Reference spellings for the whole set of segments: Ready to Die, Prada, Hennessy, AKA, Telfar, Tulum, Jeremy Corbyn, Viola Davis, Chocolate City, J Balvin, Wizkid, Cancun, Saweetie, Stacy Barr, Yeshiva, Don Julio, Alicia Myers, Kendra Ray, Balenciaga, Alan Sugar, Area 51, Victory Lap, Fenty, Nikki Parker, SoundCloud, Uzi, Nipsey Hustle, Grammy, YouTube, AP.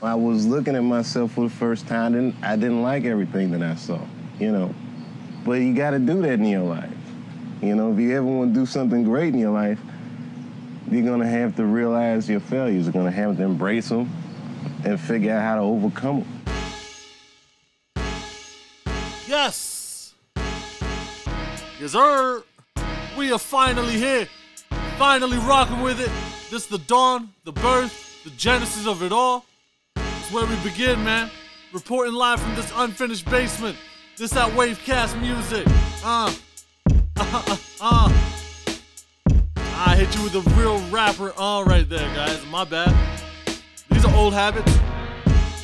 I was looking at myself for the first time, and I didn't like everything that I saw, you know. But you gotta do that in your life. You know, if you ever wanna do something great in your life, you're gonna have to realize your failures. You're gonna have to embrace them and figure out how to overcome them. Yes! Yes, sir! We are finally here. Finally rocking with it. This is the dawn, the birth, the genesis of it all. It's where we begin, man. Reporting live from this unfinished basement. This at Wavecast Music. I hit you with a real rapper. All right there, guys. My bad. These are old habits.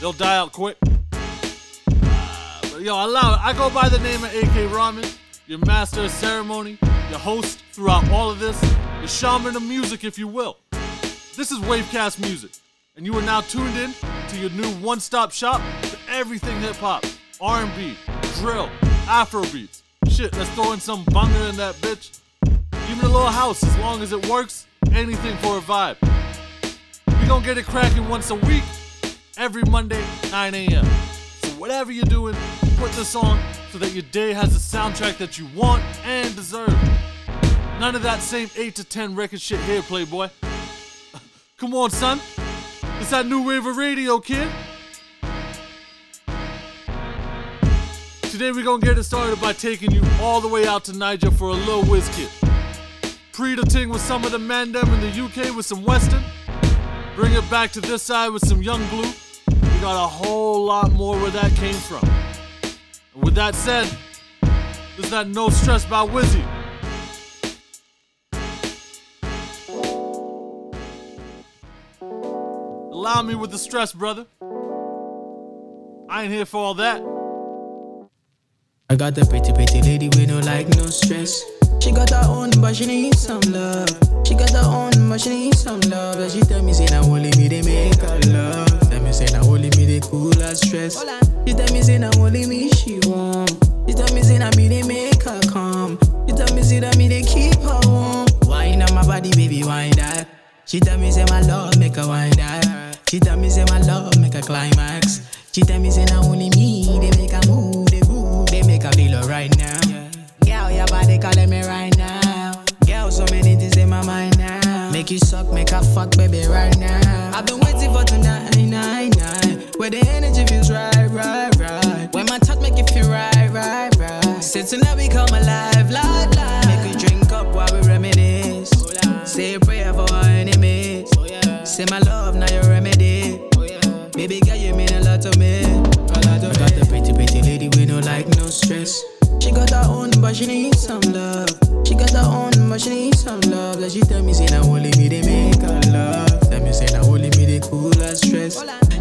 They'll die out quick. But yo, I go by the name of AK Rahman, your master of ceremony, your host throughout all of this, the shaman of music, if you will. This is Wavecast Music, and you are now tuned in to your new one-stop shop for everything hip-hop, R&B, drill, Afrobeats. Shit, let's throw in some banger in that bitch. Even a little house, as long as it works, anything for a vibe. We gonna get it cracking once a week, every Monday, 9 a.m. So whatever you're doing, put this on so that your day has the soundtrack that you want and deserve. None of that same 8 to 10 record shit here, playboy. Come on, son. It's that new wave of radio, kid. Today we're gonna get it started by taking you all the way out to Niger for a little Wizkid. Pre-ting with some of the mandem in the UK with some Western. Bring it back to this side with some Young Blue. We got a whole lot more where that came from. And with that said, this is that No Stress by Wizzy. Allow me with the stress, brother. I ain't here for all that. I got the pretty lady with no like, no stress. She got her own, but she need some love. She got her own, but she need some love. And she tell me, say, now only me, they make her love. Tell me, say, now only me, they cool her stress. She tell me, say, now only me, she warm. She tell me, say, now me, they make her calm. She tell me, say, now me, they keep her warm. Wine on my body, baby, wine that. She tell me, say, my love, make her wine that. She tell me, say, my love, make her climax. She tell me, say, now only me, they make her move, they move. They make her feel alright now. Girl, your body calling me right now. Girl, so many things in my mind now. Make you suck, make her fuck, baby, right now. I've been waiting for tonight, night. Where the energy feels right. When my touch make you feel right. Say tonight we come alive, live. Make you drink up while we reminisce. Say a prayer for our enemies. Say my love, now your remedy. Baby girl, you mean a lot to me. I got the pretty lady with no like, no stress. She got her own, but she need some love. She got her own, but she need some love. Like she tell me, say, now only me, they make her love. Tell me, say, now only me, they cool her stress.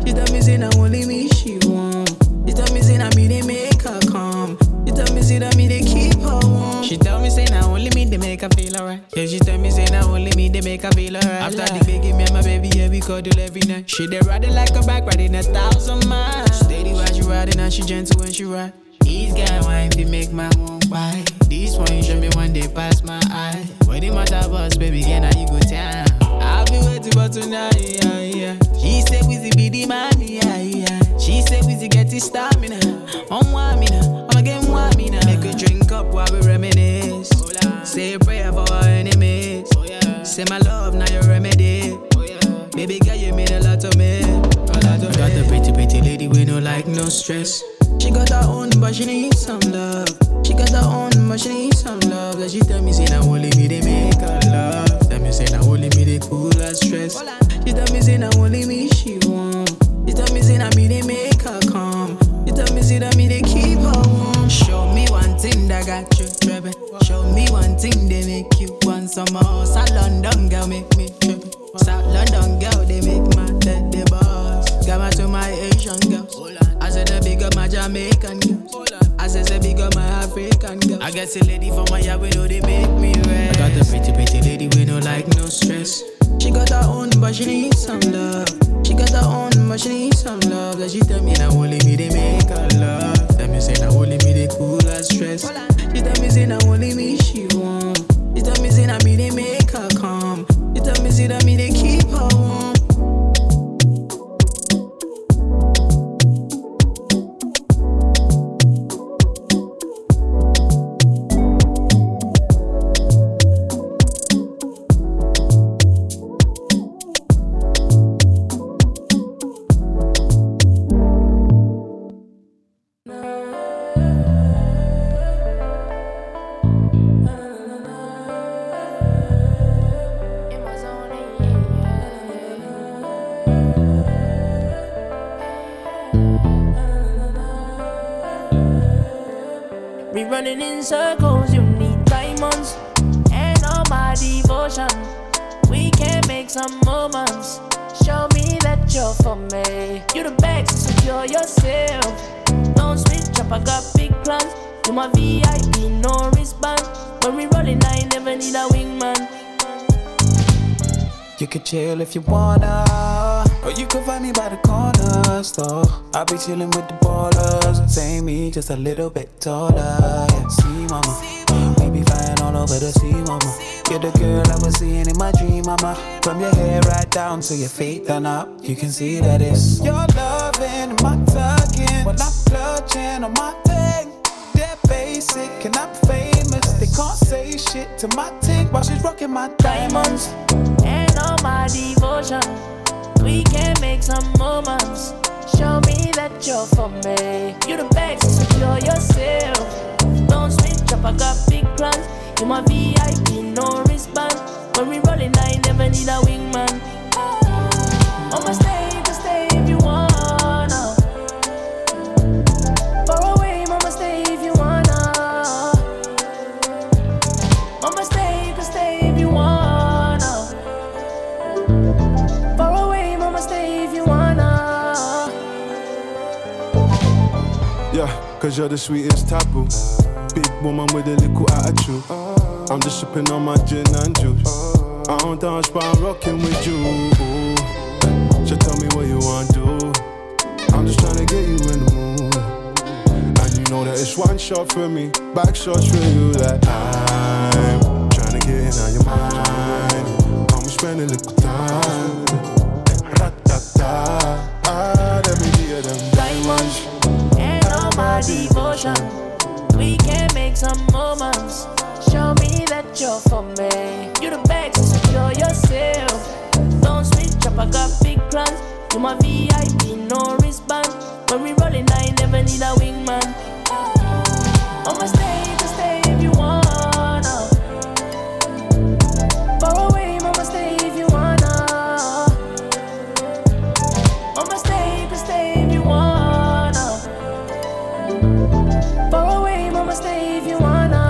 She tell me, say, now only me, she warm. She tell me, say, now me, they make her calm. She tell me, say, now me, they keep her warm. She tell me, say, now only me, they make her feel alright. Yeah, she tell me, say, now only me, they make her feel alright. After the baby, me and my baby, yeah, we cuddle every night. She dey riding like a bike, riding 1,000 miles. Steady while she riding, and she gentle when she ride. These guys wine to make my mom buy. This one you show me one day pass my eye. When it matter boss, baby, yeah, now you go down. I'll be waiting for tonight, yeah. She said we see be the man, yeah. She said we see get the stamina. I'm wamina, I'm again wamina. Make you drink up while we reminisce. Say a prayer for our enemies. Say my love, now your remedy. Baby girl, you mean a lot to me. Got the pretty lady with no like, no stress. She got her own, but she need some love. She got her own, but she need some love. Like she tell me, say, now only me, they make her love. Tell me, say, now only me, they cool her stress. She tell me, say, now only me, she warm. She tell me, say, now me, they make her calm. She tell me, say, now me, they keep her warm. Show me one thing that got you tripping. Show me one thing they make you want some more. South London girl make me tripping. South London girl, they make my dead, they boss. Got my to my Asian girls. I said a big up my Jamaican girl. I said a big up my African girl. I got a lady from my yard, we know they make me rest. I got the pretty lady, we no like, no stress. She got her own, but she need some love. She got her own, but she need some love. Like she tell me, now only me, they make her love. Tell me, say, now only me, they cool her stress. She tell me, say, now only me, she warm. She tell me, say, now me, they make her calm. She tell me, say, now me, they keep her warm. me running in circles. You need diamonds and all my devotion. We can make some moments. Show me that you're for me. You the best, so secure yourself. Don't switch up, I got big plans. You my VIP, no wristband. When we rollin', I never need a wingman. You could chill if you wanna, or you can find me by the corner store. I be chillin' with the ballers. Same me, just a little bit taller. Yeah, see mama, we be flying all over the sea, mama. You're the girl I was seeing in my dream, mama. From your hair right down to your feet done up, you can see that it's your lovin', my tuggin'. When I'm clutchin' on my thing, they're basic and I'm famous. They can't say shit to my ting while she's rockin' my diamonds and all my devotion. We can make some moments. Show me that you're for me. You the best, so secure yourself. Don't switch up, I got big plans. You my VIP, no wristband. When we rollin', I never need a wingman. I'ma stay to stay if you wanna. Far away, mama, stay if you wanna. Mama, stay to stay if you wanna. Far away, mama, stay if you wanna. Yeah, cause you're the sweetest taboo. Big woman with a little attitude. I'm just sipping on my gin and juice. I don't dance but I'm rocking with you. So tell me what you want to do. I'm just trying to get you in the mood. And you know that it's one shot for me, back shots for you. That I'm trying to get in on your mind. I'm spending a little time. Ra-ta-ta. Ah, let me hear them diamonds and all my devotion. We can make some moments. Show me that you're for me. You the best, so secure yourself. Don't switch up, I got big plans. You my VIP, no wristband. When we rollin', I never need a wingman. I'ma stay to stay if you wanna. Far away, mama, stay if you wanna. I'ma stay to stay if you wanna. Far away. Stay if you wanna.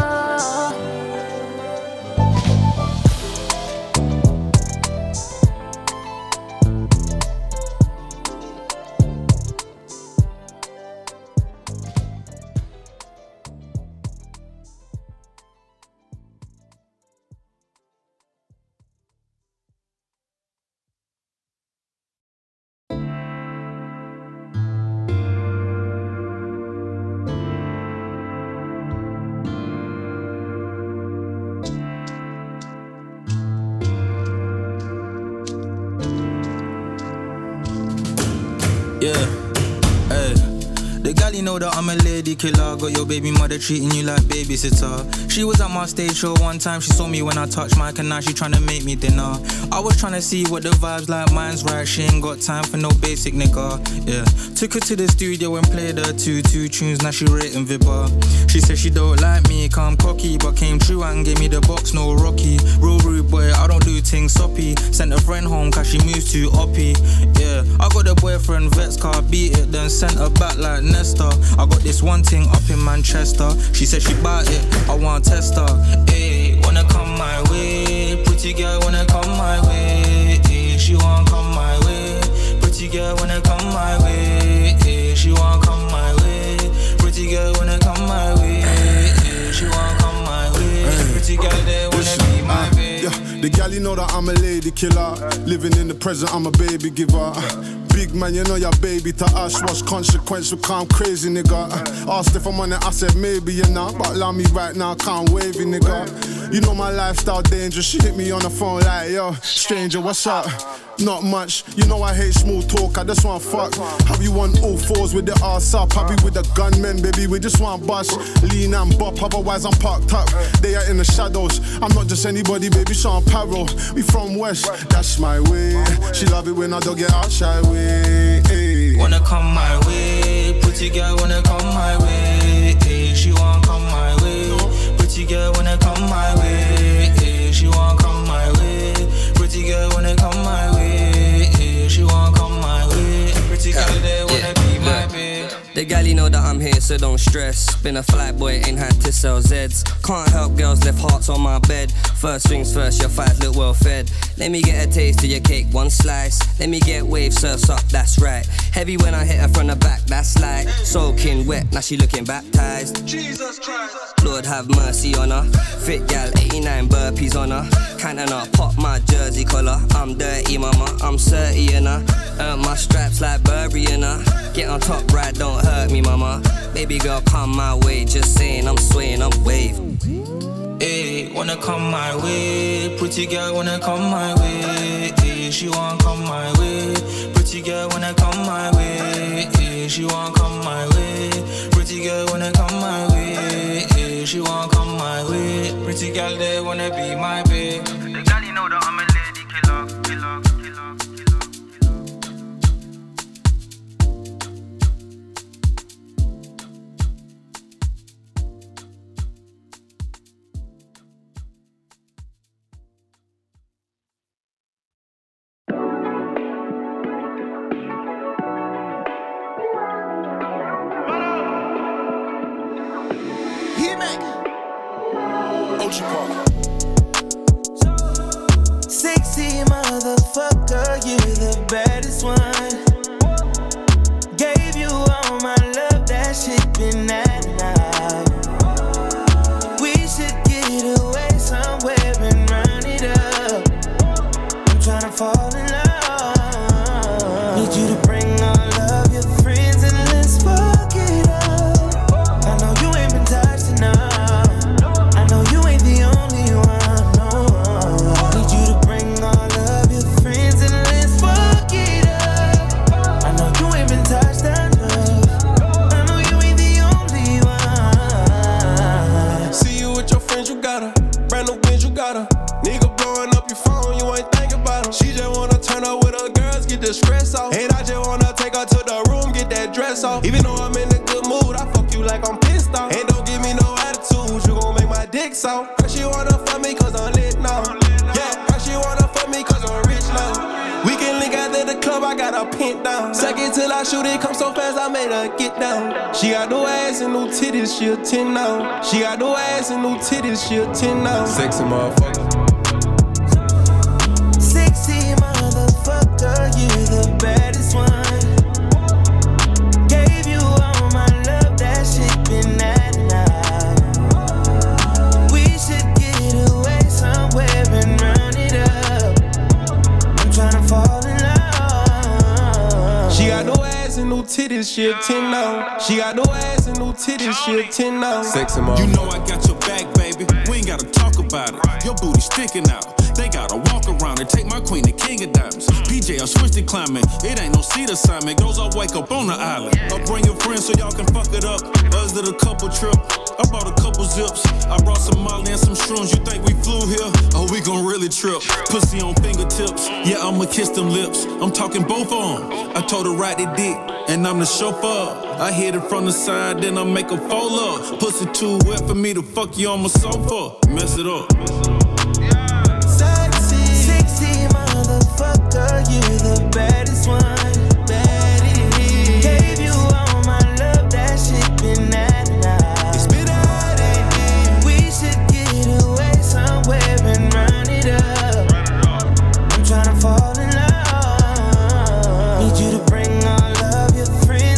Know that I'm a lady killer. Got your baby mother treating you like babysitter. She was at my stage show one time. She saw me when I touched mic and now she trying to make me dinner. I was trying to see what the vibes like. Mine's right. She ain't got time for no basic nigga. Yeah. Took her to the studio and played her two tunes. Now she written vibber. She said she don't like me, come cocky, but came true and gave me the box, no rocky. Real rude boy, I don't do things soppy. Sent a friend home cause she moves too uppy. Yeah. I got a boyfriend, Vex car, beat it, then sent her back like Nesta. I got this one thing up in Manchester. She said she bout it, I wanna test her. Ayy, wanna come my way. Pretty girl wanna come my way. Ayy, she wanna come my way. Pretty girl wanna come my way. Ayy, she wanna come my way. Pretty girl wanna come my way. Ayy, she wanna come my way. Pretty girl they wanna be my way. Yeah, the galley know that I'm a lady killer. Living in the present, I'm a baby giver. Big man, you know your baby to us. What's consequence? We come crazy, nigga. Asked if I'm on it, I said maybe you're not. But allow me right now, can't wave you, nigga. You know my lifestyle dangerous. She hit me on the phone like, yo, stranger, what's up? Not much, you know I hate small talk, I just want fuck. Have you on all fours with the ass up? Happy with the gunmen, baby, we just want bust. Lean and bop, otherwise I'm parked up. They are in the shadows, I'm not just anybody, baby, so I'm paro. We from West, that's my way. She love it when I don't get out shy way. Ay. Wanna come my way, pretty girl wanna come my way. Ay, she wanna come my way, pretty girl wanna come my way. Ay, she wanna come my way, pretty girl wanna come my way. She won't come my way. Pretty girl, they wanna be my babe. The The galley know that I'm here, so don't stress. Been a fly boy, ain't had to sell Zeds. Can't help girls, left hearts on my bed. First things first, your thighs look well fed. Let me get a taste of your cake, one slice. Let me get wave surfs up, that's right. Heavy when I hit her from the back, that's like soaking wet, now she looking baptized. Jesus Christ, Lord have mercy on her. Fit gal, 89 burpees on her. Can't her, pop my jersey collar. I'm dirty mama, I'm 30 in her. Earn my straps like Burberry in her. Get on top right, don't hurt me mama. Baby girl, come my way, just saying I'm swaying, I'm wave. Hey, wanna come my way. Pretty girl wanna come my way. Hey, she wanna come my way. Pretty girl wanna come my way. Hey, she wanna come my way. Pretty girl wanna come my way. Hey, she wanna come my way. Pretty girl they wanna be my babe. The girl you know that I'm a lady killer, killer. She a 10 now. Sexy motherfucker. Sexy motherfucker, you the baddest one. Gave you all my love, that shit been at now. We should get away somewhere and run it up. I'm tryna fall in love. She got no ass and no titties, she a 10 now. She got no ass and no titties, she a 10 now. Sexy motherfucker. You know I got your back, baby. We ain't gotta talk about it. Your booty sticking out. They gotta walk around and take my queen, the king of diamonds. PJ, I switched to climbing. It ain't no seat assignment. Goes I wake up on the island. I bring your friends so y'all can fuck it up. Us did a couple trip. I bought a couple zips. I brought some molly and some shrooms. You think we flew here? Oh, we gon' really trip. Pussy on fingertips. Yeah, I'ma kiss them lips. I'm talking both of them. I told her ride that dick, and I'm the chauffeur. I hit it from the side, then I make a fold up. Pussy too wet for me to fuck you on my sofa. Mess it up. Yeah. Sexy, sexy motherfucker, you the baddest one. Baddest. Gave you all my love, that shit been at now. It's been out and we should get away somewhere and run it up. I'm tryna fall in love. Need you to bring all of your friends.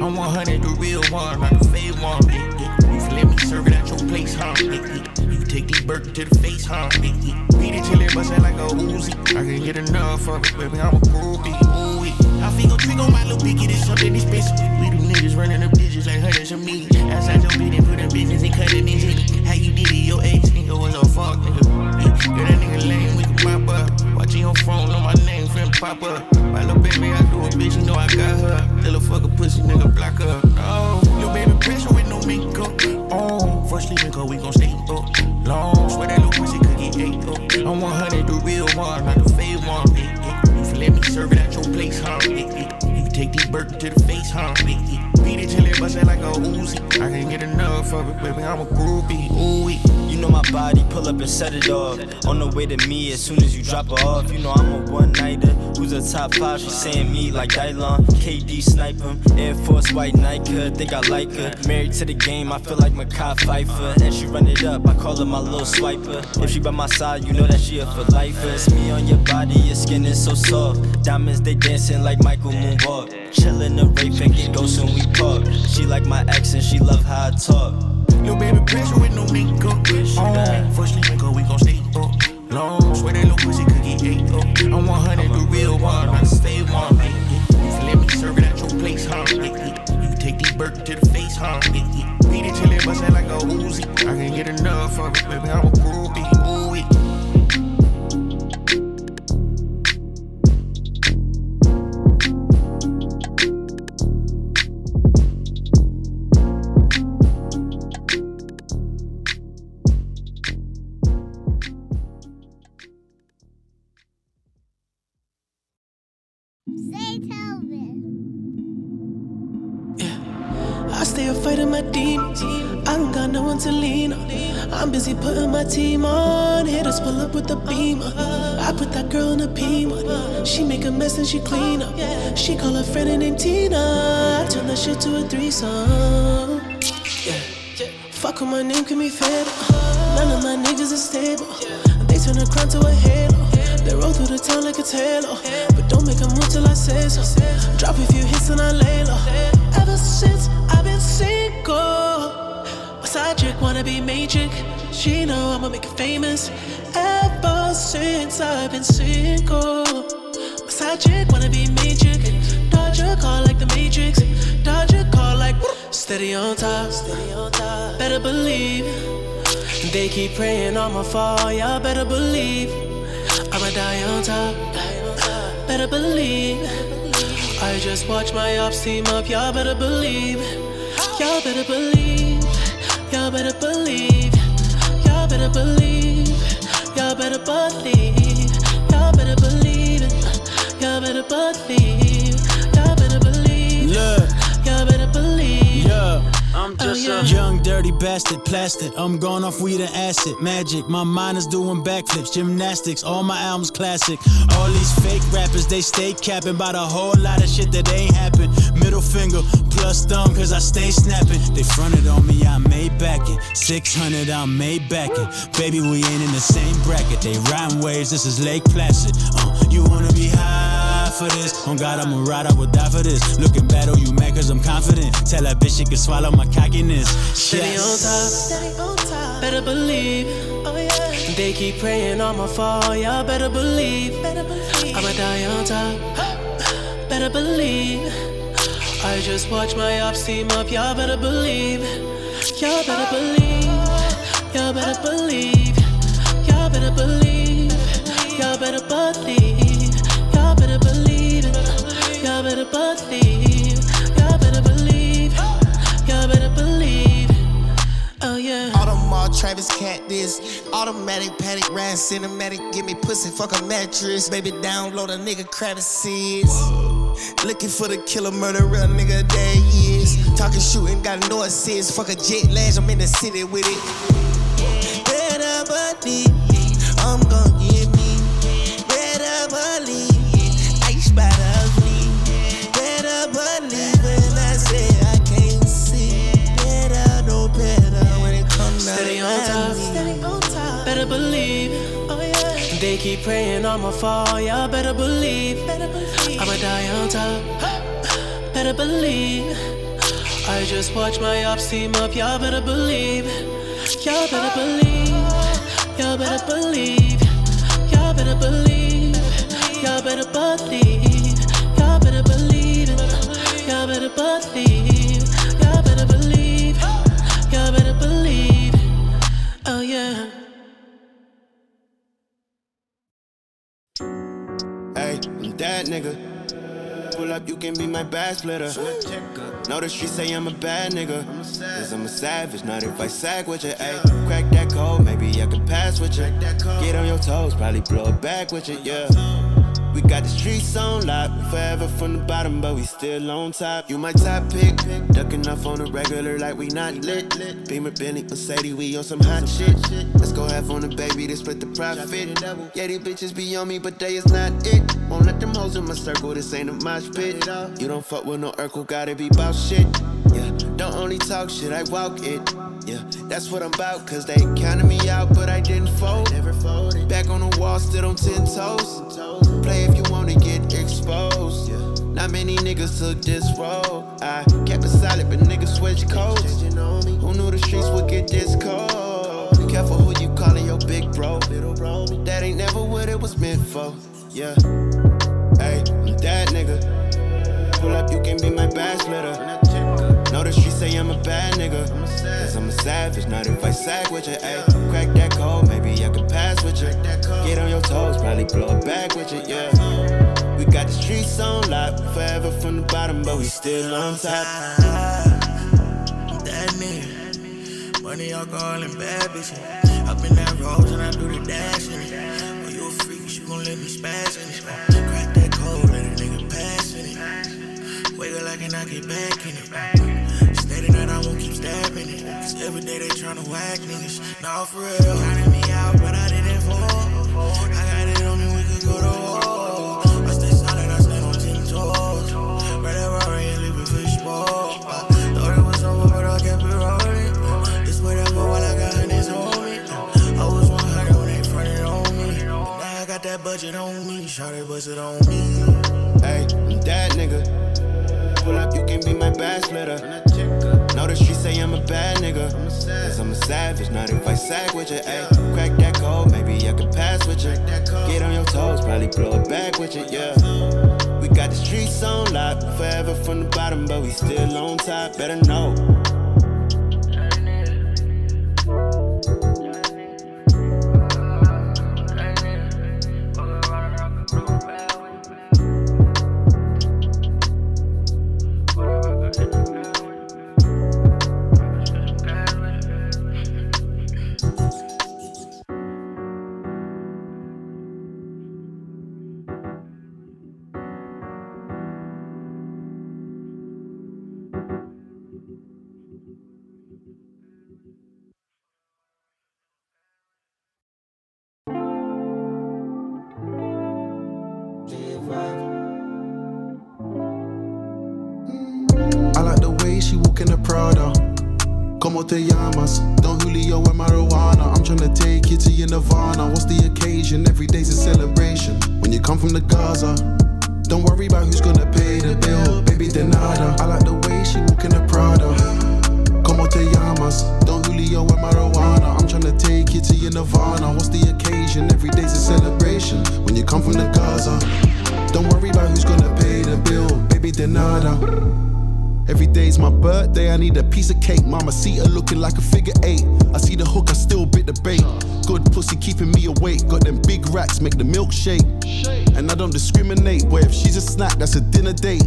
I'm 100 the real one, not the fake one. You let me serve it at your place, huh? You take these Birkin to the face, huh? Beat it till it bustin' like a Uzi. I can't get enough of it, baby, I'm a groovy. I feel your trick on my little picky, this something this bitch. We do niggas running up digits like hundreds of millions. Outside your business, put in business and cut it in shit. How you did it, your ex nigga was a fuck nigga. Yeah, that nigga lame, we can pop up. Watching your phone on my name, friend pop up. My little baby, I do a bitch, you know I got her. Little fucker pussy, nigga, block her. No, little baby pressure with no makeup. Oh, for sleeping, cause we gon' stay up long. Swear that little pussy could get ate up. I'm 100, the real one, not the fake one. If you let me serve it at your place, huh? You take these Birkin to the face, huh? Beat it till it bustin' like a Uzi. I can't get enough of it, baby, I'm a groupie. Ooh-wee. You know my body, pull up and set it off. On the way to me, as soon as you drop her off. You know I'm a one-nighter, who's a top five. She saying me like Dylon, KD snipe him. Air Force white Nike, think I like her. Married to the game, I feel like Makai Pfeiffer. And she run it up, I call her my little swiper. If she by my side, you know that she a for lifer. It's me on your body, your skin is so soft. Diamonds, they dancing like Michael Moonwalk. Chillin' the rape and get ghost when we park. She like my accent, she love how I talk. Yo, baby, pressure with no makeup. Oh, for sleeping, cause we gon' stay up long. Swear that little pussy could get ate up. I'm 100, the real one, I stay warm. If you let me serve it at your place, huh? You take these Birkin to the face, huh? Beat it till it bustin' like a Uzi. I can't get enough of it, baby, I'm a groupie. I'm busy putting my team on. Hitters pull up with the beamer. I put that girl in a P1. She make a mess and she clean up. She call her friend and named Tina. I turn that shit to a threesome. Yeah. Fuck with my name, can be fatal. None of my niggas is stable. They turn a crown to a halo. They roll through the town like a halo. But don't make a move till I say so. Drop a few hits and I lay low. Ever since I've been single. Side chick wanna be magic. She know I'ma make her famous. Ever since I've been single. Side chick wanna be magic. Dodge a car like the Matrix. Dodge a car like steady on top. Better believe they keep praying I'ma fall. Y'all better believe I'ma die on top. Better believe I just watch my ops team up. Y'all better believe. Y'all better believe. Y'all better believe, y'all better believe, y'all better believe, y'all better believe, y'all better believe, y'all better believe, y'all better believe. Yeah. I'm just a young, dirty bastard, plastic. I'm going off weed and acid, magic. My mind is doing backflips, gymnastics. All my albums classic. All these fake rappers, they stay capping about a whole lot of shit that ain't happened. Middle finger plus thumb, cause I stay snapping. They fronted on me, I may back it. 600, I may back it. Baby, we ain't in the same bracket. They riding waves, this is Lake Placid. You wanna be high for this? On God, I'm a ride, I will die for this. Looking bad, oh, you mad, cause I'm confident. Tell that bitch she can swallow my cockiness. Yes. Steady on top, better believe. Oh, yeah. They keep praying I'ma fall. Y'all better believe. I'ma die on top. Better believe. I just watch my ops team up. Y'all better believe. Y'all better believe. Y'all better believe. Y'all better believe. Y'all better believe. Y'all better believe. Y'all better believe. Y'all better believe. Y'all better believe. Oh yeah. Audemars, Travis, Cat, this automatic, Paddock, Ryan, cinematic. Give me pussy, fuck a mattress. Baby, download a nigga, Kravis is. Looking for the killer, murderer, nigga, there he is. Talking, shooting, got no assist. Fuck a jet lag, I'm in the city with it. Better believe, I'm gon' get me. Better believe, ice by the ugly. Better believe when I say I can't see. Better, no better when it comes to steady on top, steady on top. Better believe. They keep praying I'ma fall, y'all better believe. I'ma die on top, better believe. I just watch my ops team up, y'all better believe. Y'all better believe. Y'all better believe. Y'all better believe. Y'all better believe. Y'all better believe. Y'all better believe. Y'all better believe. Y'all better believe. Oh yeah. Hey, I'm that nigga. Pull up, you can be my bad splitter. Know the streets say I'm a bad nigga. Cause I'm a savage, not if I sag with you. Ayy, crack that code, maybe I can pass with you. Get on your toes, probably blow it back with you, yeah. We got the streets on lock. We forever from the bottom, but we still on top. You my top pick, ducking off on the regular like we not lit. Beamer, Bentley, Mercedes, we on some hot shit. Let's go half on the baby, then split the profit. Yeah, these bitches be on me, but they is not it. Won't let them hoes in my circle, this ain't a mosh pit. You don't fuck with no Urkel, gotta be bout shit. Yeah, don't only talk shit, I walk it. Yeah, that's what I'm about, cause they counted me out, but I didn't fold. Never folded. Back on the wall, stood on 10 toes. Play if you wanna get exposed. Yeah. Not many niggas took this road. I kept it solid, but niggas switch codes. Who knew the streets would get this cold? Be careful who you callin' your big bro. That ain't never what it was meant for. Yeah. Hey, I'm that nigga. Pull up, you can be my badge letter. Know the streets say I'm a bad nigga. Cause I'm a savage, not if I sag with you, ayy. Crack that code, maybe I can pass with you. Get on your toes, probably blow it back with you, yeah. We got the streets on lock. Forever from the bottom, but we still on top. That nigga. Money, alcohol, and bad bitches. Up in that road and I do the dash. When you a freak, you gon' let me spaz in it. Crack that code, let a nigga pass in it. Wake up like and I get back in it. That I won't keep stabbing it. Cause every day they tryna whack niggas. Nah, for real. Counted me out, but I didn't fall. I got it on me, we could go to war. I stay solid, I stand on 10 toes. Right at Rory and leave a fishbowl. Thought it was over, but I kept it rolling. It's whatever, while I got hundreds on me. I was 100 when they fronted on me. Now I got that budget on me. Shawty busted on me. Hey, I'm that nigga. Pull up, you can be my bad splitter. Know the streets say I'm a bad nigga. Cause I'm a savage, not if I sag with you, ayy. Crack that code, maybe I can pass with you. Get on your toes, probably blow it back with you, yeah. We got the streets on lock. Forever from the bottom, but we still on top, better know. Te llamas, Don Julio and marijuana. I'm trying to take you to your nirvana. What's the occasion? Every day's a celebration. When you come from the Gaza, don't worry about who's gonna pay the bill. Baby, de nada. I like the way she walk in the Prada. Como te llamas, Don Julio and marijuana. I'm trying to take you to your nirvana. What's the occasion? Every day's a celebration. When you come from the Gaza, don't worry about who's gonna pay the bill. Baby, de nada. Every day's my birthday, I need a piece of cake. Mama see her looking like a figure eight. I see the hook, I still bit the bait. Good pussy keeping me awake. Got them big racks, make the milkshake. And I don't discriminate, boy, if she's a snack, that's a dinner date.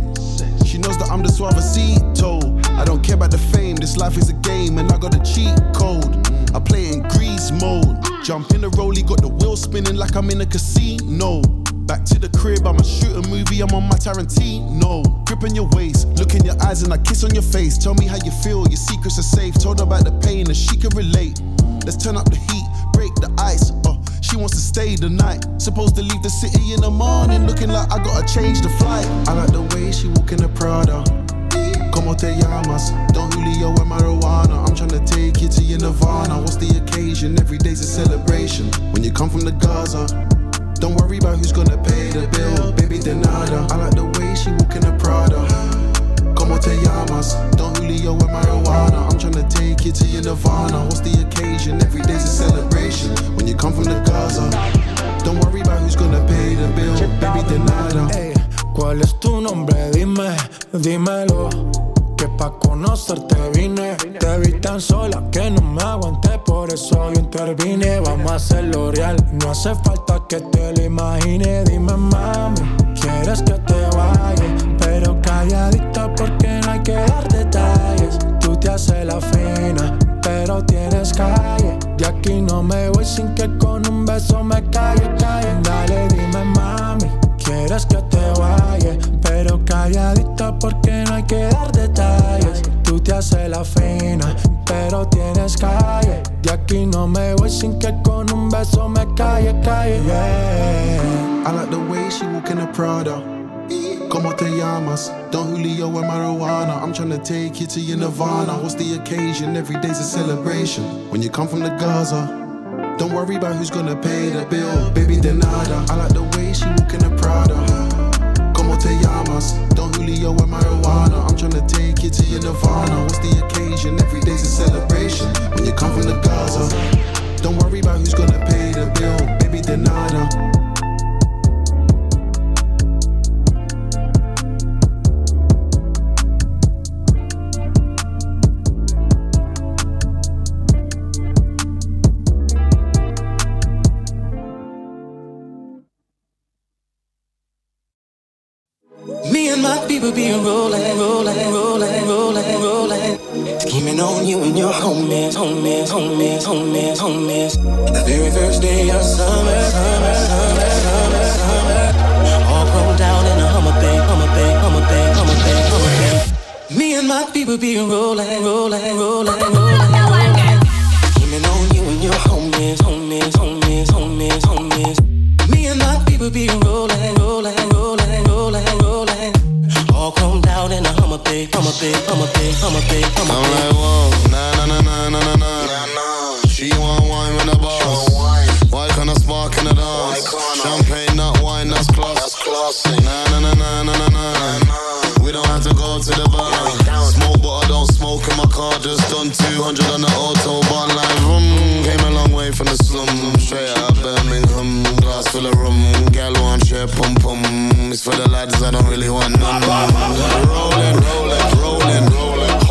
She knows that I'm the suavecito. I don't care about the fame, this life is a game. And I got a cheat code, I play in grease mode. Jump in the rollie, got the wheel spinning like I'm in a casino. Back to the crib, I'ma shoot a movie, I'm on my Tarantino. Gripping your waist, look in your eyes and I kiss on your face. Tell me how you feel, your secrets are safe. Told her about the pain and she can relate. Let's turn up the heat, break the ice. She wants to stay the night. Supposed to leave the city in the morning, looking like I gotta change the flight. I like the way she walk in the Prada. Como te llamas, Don Julio and marijuana. I'm trying to take you to your nirvana. What's the occasion? Every day's a celebration. When you come from the Gaza, don't worry about who's gonna pay the bill. Baby, de nada. I like the way she walk in the Prada. Come Como te llamas? Don Julio and marijuana. I'm trying to take you to your nirvana. What's the occasion? Every day's a celebration when you come from the Gaza. Don't worry about who's gonna pay the bill. Baby, deny hey, ¿cuál es tu nombre? Dime, dímelo. Que pa' conocerte vine. Te vi tan sola que no me aguanté, por eso yo intervine. Vamos a hacerlo real, no hace falta que te lo imagine. Dime, mami, ¿quieres que te vaya? Pero calladita porque no hay que dar detalles. Tú te haces la fina, pero tienes calle. De aquí no me voy sin que con un beso me calle. Dale, dime, mami, ¿quieres que te vaya? Pero calladita porque no hay que dar detalles. Tú te haces la fina, pero tienes calle. De aquí no me voy sin que con un beso me calle. Yeah. I like the way she walk in a Prada. Como te llamas? Don Julio and marijuana. I'm trying to take you to your nirvana. What's the occasion? Every day's a celebration when you come from the Gaza. Don't worry about who's gonna pay the bill. Baby, de nada. I like the way she walk in a Prada. Como te llamas? Don Julio and marijuana. I'm tryna take you to your nirvana. What's the occasion? Every day's a celebration when you come from the Gaza. Don't worry about who's gonna pay the bill. Baby, de nada. People being rolling. Scheming on you and your homies. The very first day of summer. All grown down in a hummer bay. Me and my people being rolling. Scheming on you and your homies. Me and my people being rolling. All grown down in a hummer big. I'm like, whoa, nah. She want wine with the boss. Why can't I spark in the dance? Champagne, not wine, that's classy. Nah. We don't have to go to the bar. Smoke, but I don't smoke in my car. Just done 200 on the autobahn. Like, came a long way from the slum. Straight out of Birmingham. Glass full of rum. Gal want share pum. It's for the lads, I don't really want none. Rollin'.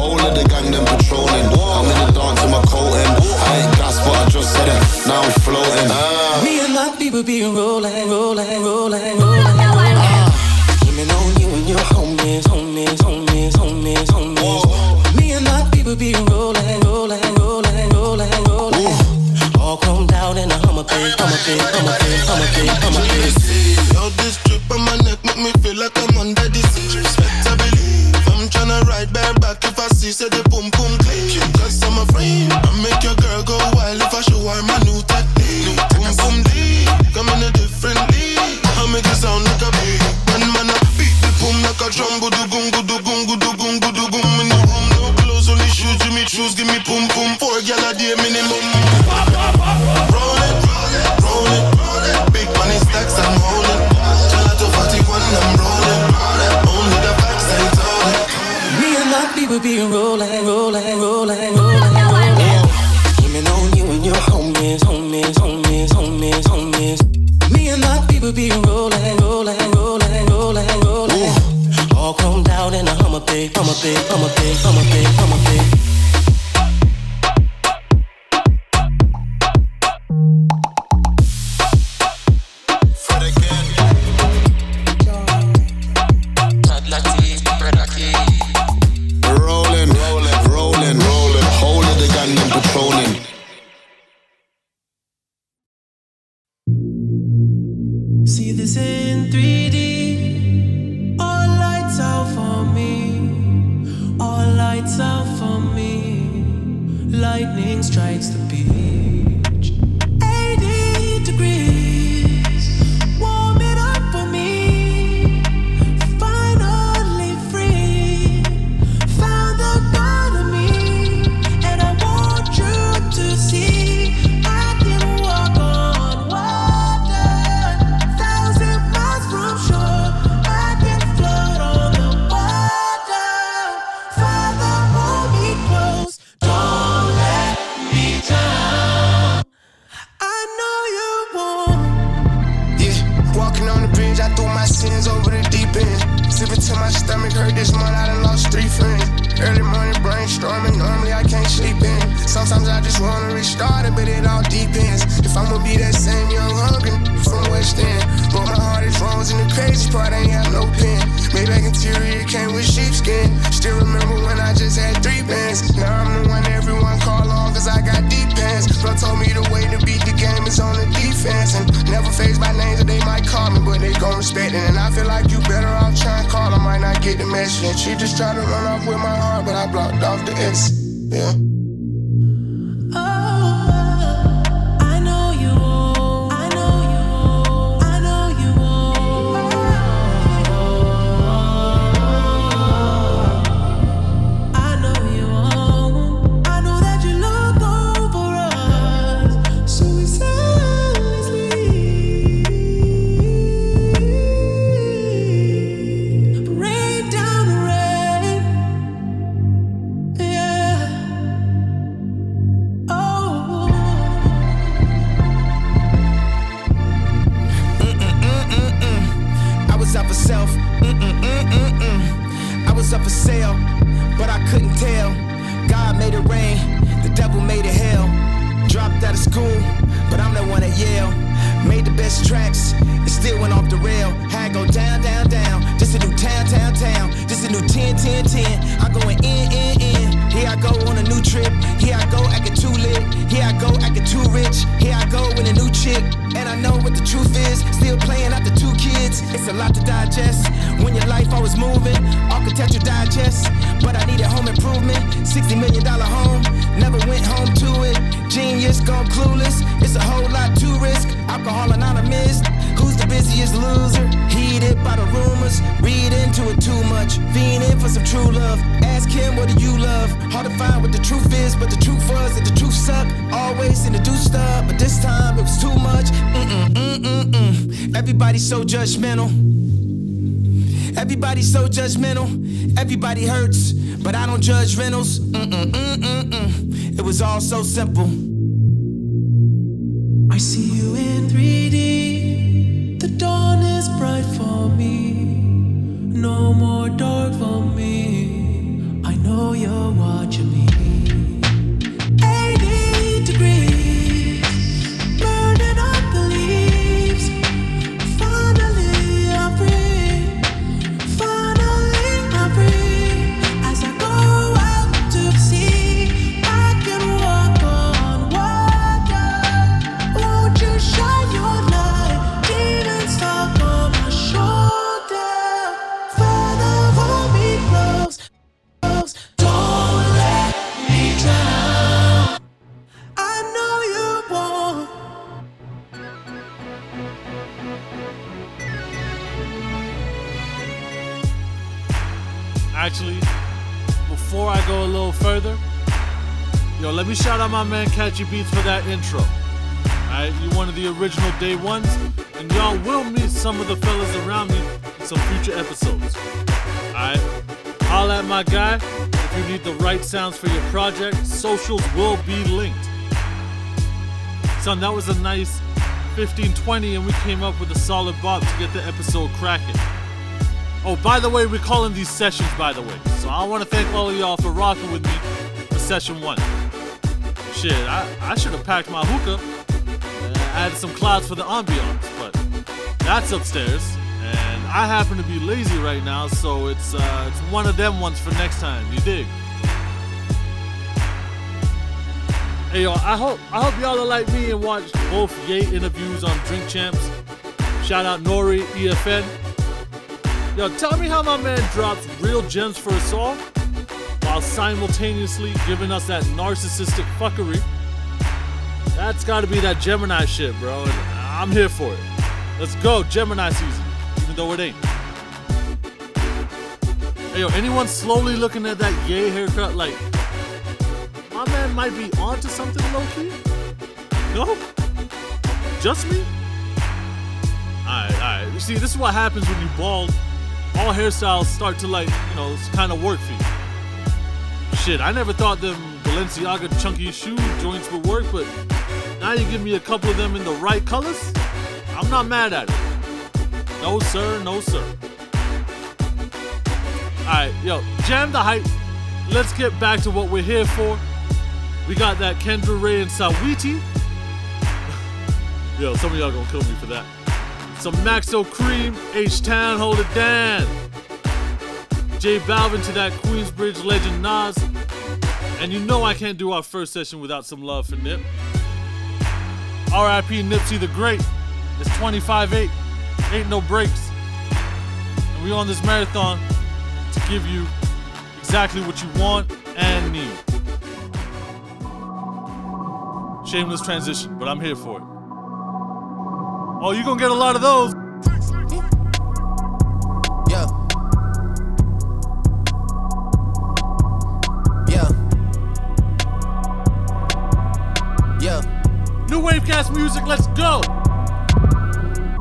Whole of the gang, them patrolling. I'm in the dance in my coat and I ain't gas, but I just said it. Now I'm floating. Me and my people be rollin'. Scheming on you and your homies. Whoa. Me and my people be rollin'. All grown down in a hummer pig. Yo, this drip on my neck make me feel like I'm under the sea. Respect, I believe. I'm tryna ride bareback if I see, say the boom boom clean. Cause I'm a friend. I make your girl go wild if I show her my new technique. Boom boom D, come in a different league. I make it sound like a beat. One man, I beat the boom like a drum. Go do boom. In the room, no clothes, only shoes. Give me shoes, give me boom boom. 4 gal a day minimum. Roll it. Big money stacks, I'm rolling. People be rolling. Scheming on you and your homies. Me and my people be rolling. Yeah. All grown down in a hummer big. friends over the deep end. Sipping till my stomach hurt this month, I done lost 3 friends. Early morning brainstorming, normally I can't sleep in. Sometimes I just wanna restart it, but it all depends. If I'ma be that same young hungry from West End. But my heart is frozen, the crazy part, I ain't have no pen. Maybach interior came with sheepskin. Still remember when I just had 3 bands. Now I'm the one everyone call on, cause I got deep pants. Bro told me the way to beat the game is on the defense. And never phased by names that they might call me, but they gon' respect it. And I feel like you better off trying to call, I might not get the message. And she just tried to run off with my heart, but I blocked off the exit, yeah. Everybody's so judgmental, everybody hurts, but I don't judge rentals. It was all so simple. I see you in 3D, the dawn is bright for me, no more dark for me, I know you're watching me. 80 degrees, burning up the leaves. Actually, before I go a little further, yo, let me shout out my man Catchy Beats for that intro. Alright, you one of the original day ones, and y'all will meet some of the fellas around me in some future episodes. Alright, holla at my guy. If you need the right sounds for your project, socials will be linked. Son, that was a nice 15-20, and we came up with a solid bop to get the episode cracking. Oh, by the way, we're calling these sessions, by the way. So I want to thank all of y'all for rocking with me for session 1. Shit, I should have packed my hookah and added some clouds for the ambiance, but that's upstairs. And I happen to be lazy right now, so it's one of them ones for next time, you dig? Hey, y'all, I hope y'all are like me and watch both Ye interviews on Drink Champs. Shout out Nori EFN. Yo, tell me how my man drops real gems for us all while simultaneously giving us that narcissistic fuckery. That's gotta be that Gemini shit, bro, and I'm here for it. Let's go, Gemini season, even though it ain't. Hey, yo, anyone slowly looking at that Ye haircut like, my man might be onto something low-key? No? Just me? Alright. You see, this is what happens when you bald. All hairstyles start to, like, you know, kind of work for you. Shit, I never thought them Balenciaga chunky shoe joints would work, but now you give me a couple of them in the right colors, I'm not mad at it. No, sir. No, sir. All right, yo, jam the hype. Let's get back to what we're here for. We got that Kendra Ray and Saweetie. Yo, some of y'all gonna kill me for that. Some Maxo Kream, H-Town, hold it down. J Balvin to that Queensbridge legend Nas. And you know I can't do our first session without some love for Nip. R.I.P. Nipsey the Great. It's 25-8. Ain't no breaks. And we on this marathon to give you exactly what you want and need. Shameless transition, but I'm here for it. Oh, you're gonna get a lot of those. New Wavecast music, let's go.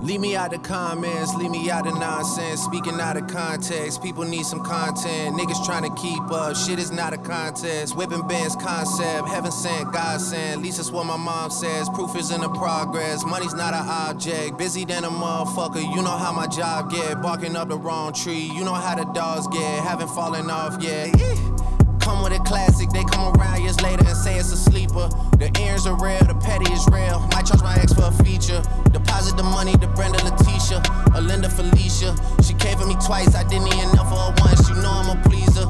Leave me out of comments, leave me out of nonsense. Speaking out of context, people need some content. Niggas trying to keep up, shit is not a contest. Whipping bands concept, heaven sent, God sent. At least that's what my mom says, proof is in the progress. Money's not an object, busy than a motherfucker. You know how my job get, barking up the wrong tree. You know how the dogs get, haven't fallen off yet. Come with a classic, they come around years later and say it's a sleeper. The earrings are real, the petty is real. Might charge my ex for a feature. Deposit the money to Brenda Leticia or Linda Felicia. She came for me twice, I didn't need enough for her once. You know I'm a pleaser.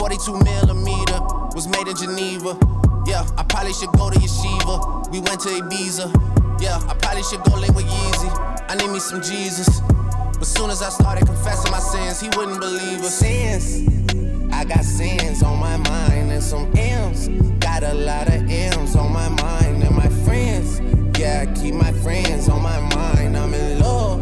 42 millimeter was made in Geneva. Yeah, I probably should go to Yeshiva. We went to Ibiza. Yeah, I probably should go link with Yeezy. I need me some Jesus. But soon as I started confessing my sins, he wouldn't believe us. I got sins on my mind and some M's. Got a lot of M's on my mind and my friends. Yeah, I keep my friends on my mind. I'm in love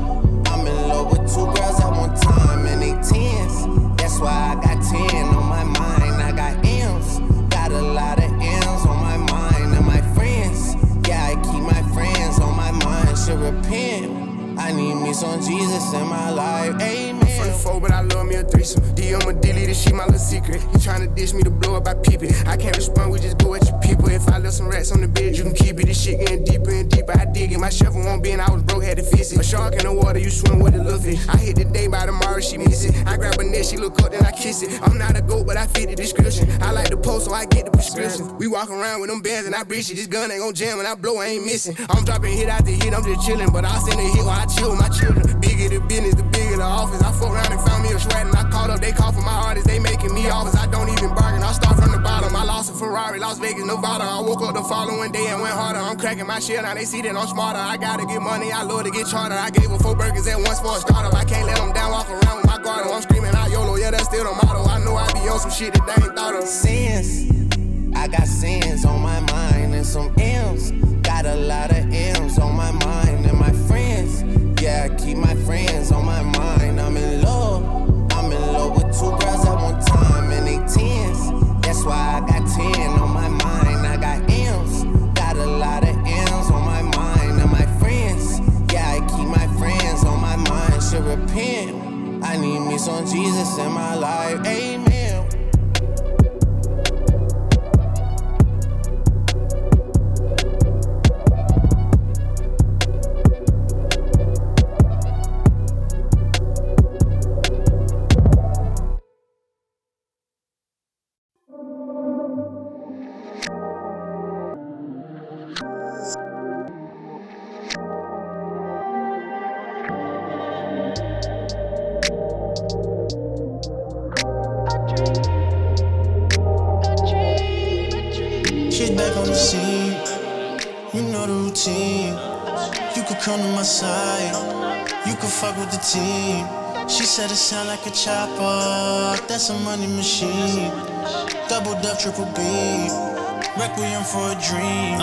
with two girls at one time and they tens. That's why I got 10 on my mind. I got M's. Got a lot of M's on my mind and my friends. Yeah, I keep my friends on my mind. Should repent. I need me some Jesus in my life, amen. I'm from the four, but I love me a threesome. DM a dilly, this shit my little secret. You tryna dish me to blow up, I peep it. I can't respond, we just go at your people. If I left some rats on the bed, you can keep it. This shit getting deeper and deeper, I dig it. My shovel won't be, and I was broke, had to fix it. A shark in the water, you swim with a little fish. I hit the day, by tomorrow she miss it. I grab her neck, she look up, then I kiss it. I'm not a goat, but I fit the description. I like the post, so I get the prescription. We walk around with them bands, and I breach it. This gun ain't gon' jam, and I blow, I ain't missing. I'm dropping hit after hit, I'm just chilling, but I send a hit while I chill with my children. Bigger the business, the bigger the office. I fuck around and found me a shred and I called up. They call for my artists, they making me offers. I don't even bargain, I start from the bottom. I lost a Ferrari, Las Vegas, Nevada. I woke up the following day and went harder. I'm cracking my shit, now they see that I'm smarter. I gotta get money, I love to get charter. I gave her 4 burgers at once for a startup. I can't let them down, walk around with my guard. I'm screaming out YOLO, yeah, that's still the motto. I know I be on some shit that they ain't thought of. Sins, I got sins on my mind and some M's. Got a lot of M's on my mind and my friends. Yeah, I keep my friends on my mind. I'm in love with two girls at one time and they tens. That's why I got 10 on my mind. I got M's, got a lot of M's on my mind and my friends. Yeah, I keep my friends on my mind. Should repent. I need me some Jesus in my life. Amen. Said it sound like a chopper, that's a money machine. Doubled up, triple B, requiem for a dream.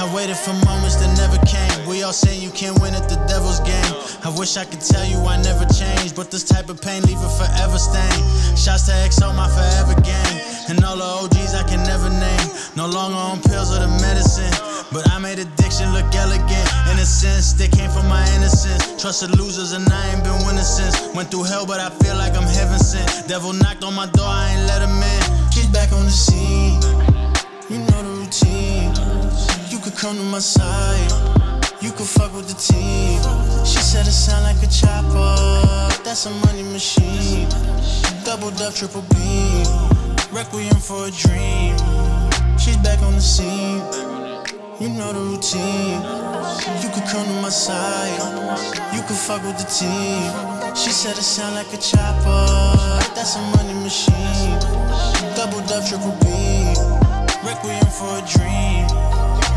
I waited for moments that never came. We all say you can't win at the devil's game. I wish I could tell you I never changed, but this type of pain leave a forever stain. Shouts to XO, my forever gang, and all the OGs I can never name. No longer on pills or the medicine, but I made addiction look elegant. Innocence, they came from my innocence. Trusted losers and I ain't been winning since. Went through hell but I feel like I'm heaven sent. Devil knocked on my door, I ain't let him in. She's back on the scene, you know the routine. You could come to my side, You can fuck with the team. She said it sound like a chopper. That's a money machine. Double duck, triple beam. Requiem for a dream. She's back on the scene. You know the routine. You can come to my side. You can fuck with the team. She said it sound like a chopper. That's a money machine. Double duck, triple beam. Requiem for a dream.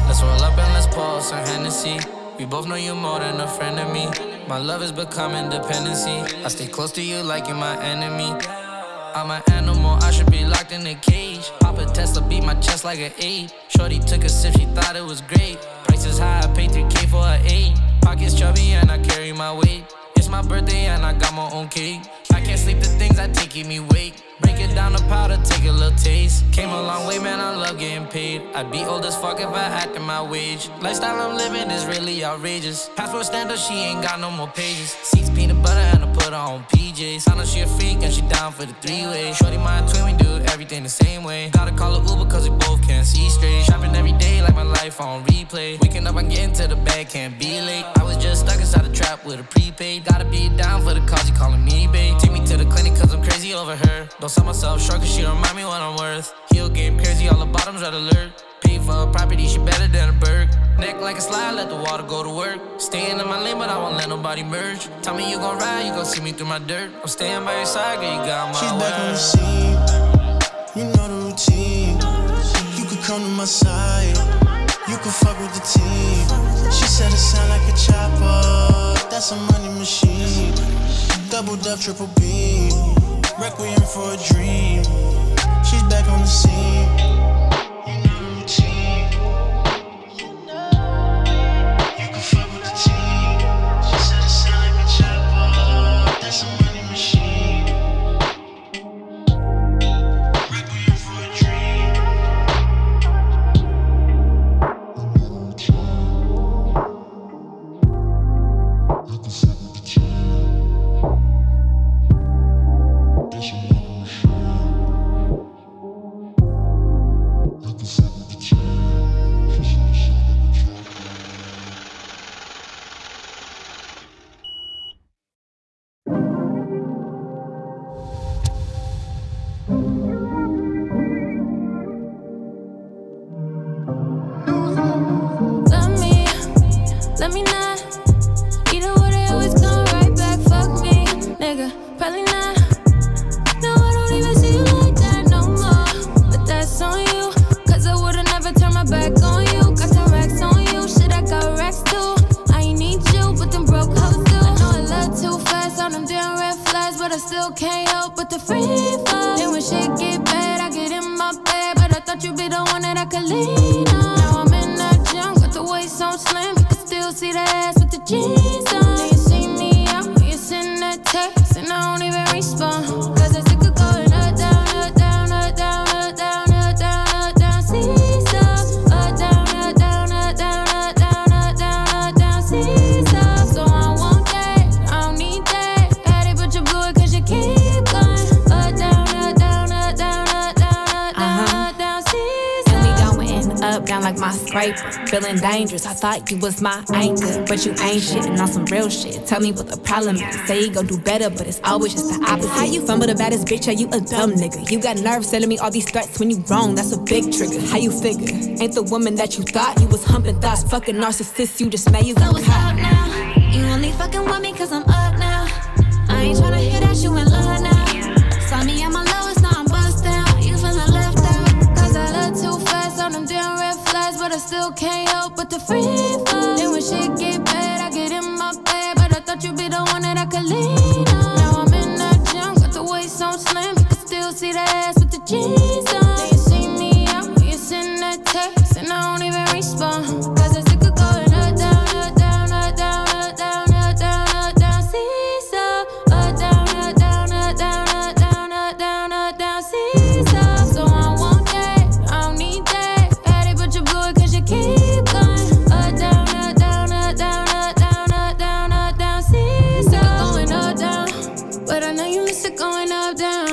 Let's roll up and let's pour some Hennessy. We both know you more than a friend of me. My love has become independency. I stay close to you like you're my enemy. I'm an animal, I should be locked in a cage. Papa Tesla beat my chest like an ape. Shorty took a sip, she thought it was great. Price is high, I paid 3K for her 8. Pockets chubby and I carry my weight. It's my birthday and I got my own cake. I can't sleep, the things I take keep me awake. Break it down to powder, take a little taste. Came a long way, man, I love getting paid. I'd be old as fuck if I acted my wage. Lifestyle I'm living is really outrageous. Passport standard, she ain't got no more pages. 6 peanut butter and I put her on PJs. I know she a freak and she down for the three-way. Shorty my twin, we do everything the same way. Gotta call her Uber cause we both can't see straight. Shopping every day like my life on replay. Waking up, I'm getting to the bag, can't be late. I was just stuck inside the trap with a prepaid. Gotta be down for the cause, you calling me babe. Take me to the clinic cause I'm crazy over her. Don't sell myself short cause she remind me what I'm worth. Heel game crazy, all the bottoms red alert. Pay for a property, she better than a bird. Neck like a slide, let the water go to work. Staying in my lane, but I won't let nobody merge. Tell me you gon' ride, you gon' see me through my dirt. I'm staying by your side, girl, you got my she's word. Back on the scene, you know the routine. You could come to my side, you could fuck with the team. She said it sound like a chopper, that's a money machine. Double dub, triple beam. Requiem for a dream. She's back on the scene. You know the routine. You can fuck with the team. She said it sound like a chopper. That's a money machine. Requiem for a dream. You can fuck with the team. Feeling dangerous, I thought you was my anchor, but you ain't shit and on some real shit. Tell me what the problem is. Say you gon' do better, but it's always just the opposite. How you fumble the baddest bitch? Are you a dumb nigga? You got nerves telling me all these threats when you wrong. That's a big trigger. How you figure? Ain't the woman that you thought you was humping thoughts. Fucking narcissist, you just made you so what's up now? You only fucking with me cause I'm up now. I ain't tryna hear that you in love now. Saw me at my lowest, now I'm bust down. You feeling left out cause I look too fast on them damn red. But I still can't help but the free fall. Then when shit get bad, I get in my bed. But I thought you'd be the one that I could lean on. Now I'm in the gym, got the waist so slim. You can still see the ass with the jeans on. Then you see me out when you send that text, and I don't even respond. Cause I could go and up, down, up, down, up, down, up, down, up, down, up, down, seesaw. Up, down, up, down, up, down, up, down, up, down, up, down, seesaw. So I want that, I don't need that. Cause you keep going up, down, up, down, up, down, up, down, up, down, seesaw. Going up, down, but I know you used to going up, down.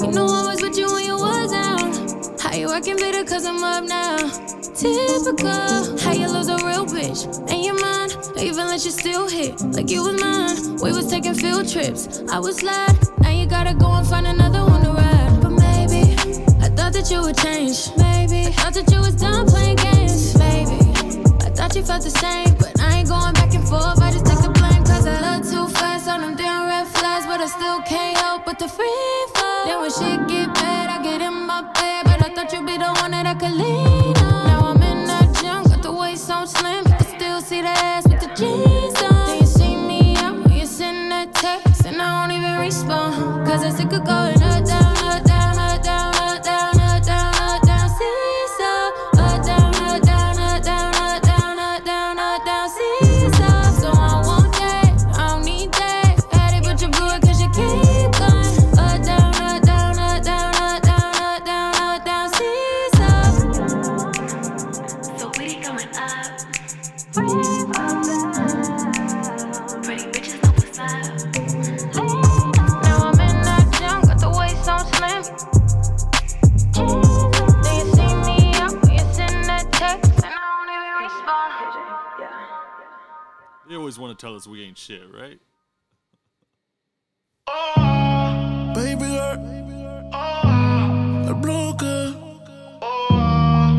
You know I was with you when you was down. How you working bitter cause I'm up now. typical. How you lose a real bitch and your mind, even let you still hit like you was mine. We was taking field trips, I was slide. Now you gotta go and find another one to ride. But maybe I thought that you would change. Maybe I thought that you was done playing games. Maybe I thought you felt the same, but I ain't going back and forth. I just take the blame, cause I look too fast on them damn red flags. But I still can't help but the free fall. Then when shit get bad, I get in my bed. But I thought you'd be the one that I could lean on. Now I'm in the gym, got the waist so slim, but I still see the ass with the jeans on. Then you see me out when you send that text, and I don't even respond, cause I sick of going up, down, up, down, up, down, up, down, up, down, up, down, seesaw. Up, down, up, down, up, down, up, down, up, down, up, down, seesaw. So I want that, I don't need that. Had it, but you blew it cause you keep going. Up, down, up, down, up, down, up, down, up, down, up, down, seesaw. So we going up. Pretty bitches know what's up. Now I'm in that gym, got the waist so slim. They always want to tell us we ain't shit, right? Oh, baby girl, oh, the blue girl, oh,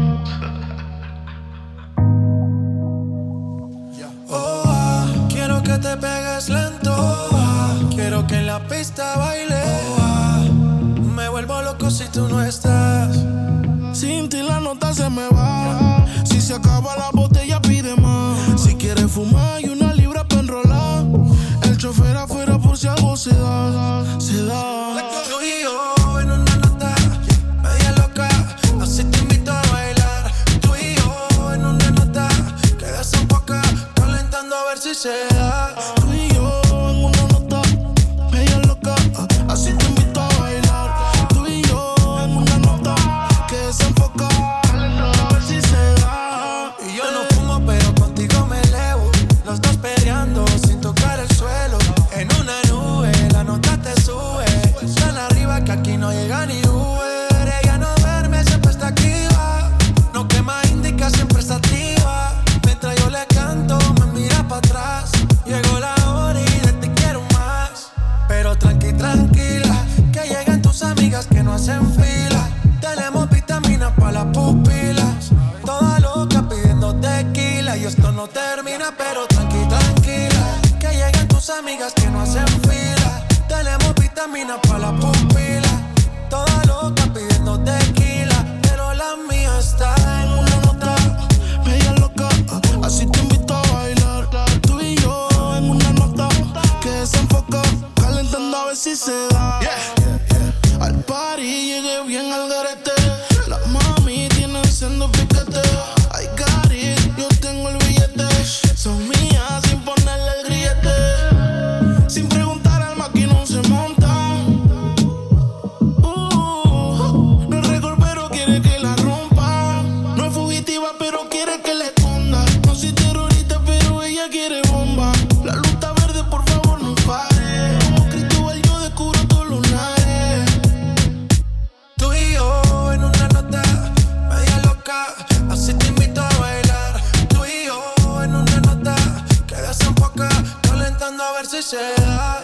yeah. Oh, quiero que te pegues lento, oh, quiero que en la pista baile, oh, me vuelvo loco si tú no estás, sin ti la nota se me va, si se acaba la botella pide más, si quieres fumar y una libra pa' enrolar, el chofer afuera por si algo se da, se da. Tú y yo en una nota, media loca, así te invito a bailar. Tú y yo en una nota, quedas un poco, calentando a ver si se da. Tú y yo en una nota, media loca, así te invito a bailar. Tú y yo en una nota, quedas un poco, calentando a ver si se da. Y yo no fumo, pero contigo me elevo. Los dos peleando sin tocar el suelo. En una nube, la nota te sube. Tan arriba que aquí no llega ni Uber. Ella no duerme, siempre está activa. No quema indica, siempre está activa. Mientras yo le canto, me mira para atrás. Llegó la hora y de te quiero más. Pero tranqui, tranquila, que llegan tus amigas que no hacen fila. Tenemos vitaminas para las pupilas. Toda loca pidiendo tequila. Y esto no termina, pero tranqui, tranquila, que llegan tus amigas que no hacen fila. Tenemos vitaminas para las pupilas. Toda loca pidiendo tequila. Pero la mía está en una nota, media loca, así te invito a bailar. Tú y yo en una nota, que desenfoca, calentando a ver si se da. Al party llegué bien al garete. Las mami tienen siendo piquete. I got it, yo tengo el billete. Son mías sin ponerle el grillete. Sin preguntar al maquinón se montan. No es récord pero quiere que la rompa. No es fugitiva pero quiere que la esconda. No soy terrorista pero ella quiere bomba. La luz está verde por favor no pare. Como Cristóbal yo descubro todos los lunares. Tú y yo en una nota, media loca, así te invito a bailar. Tú y yo en una nota, quedas un poco, calentando a ver si se da.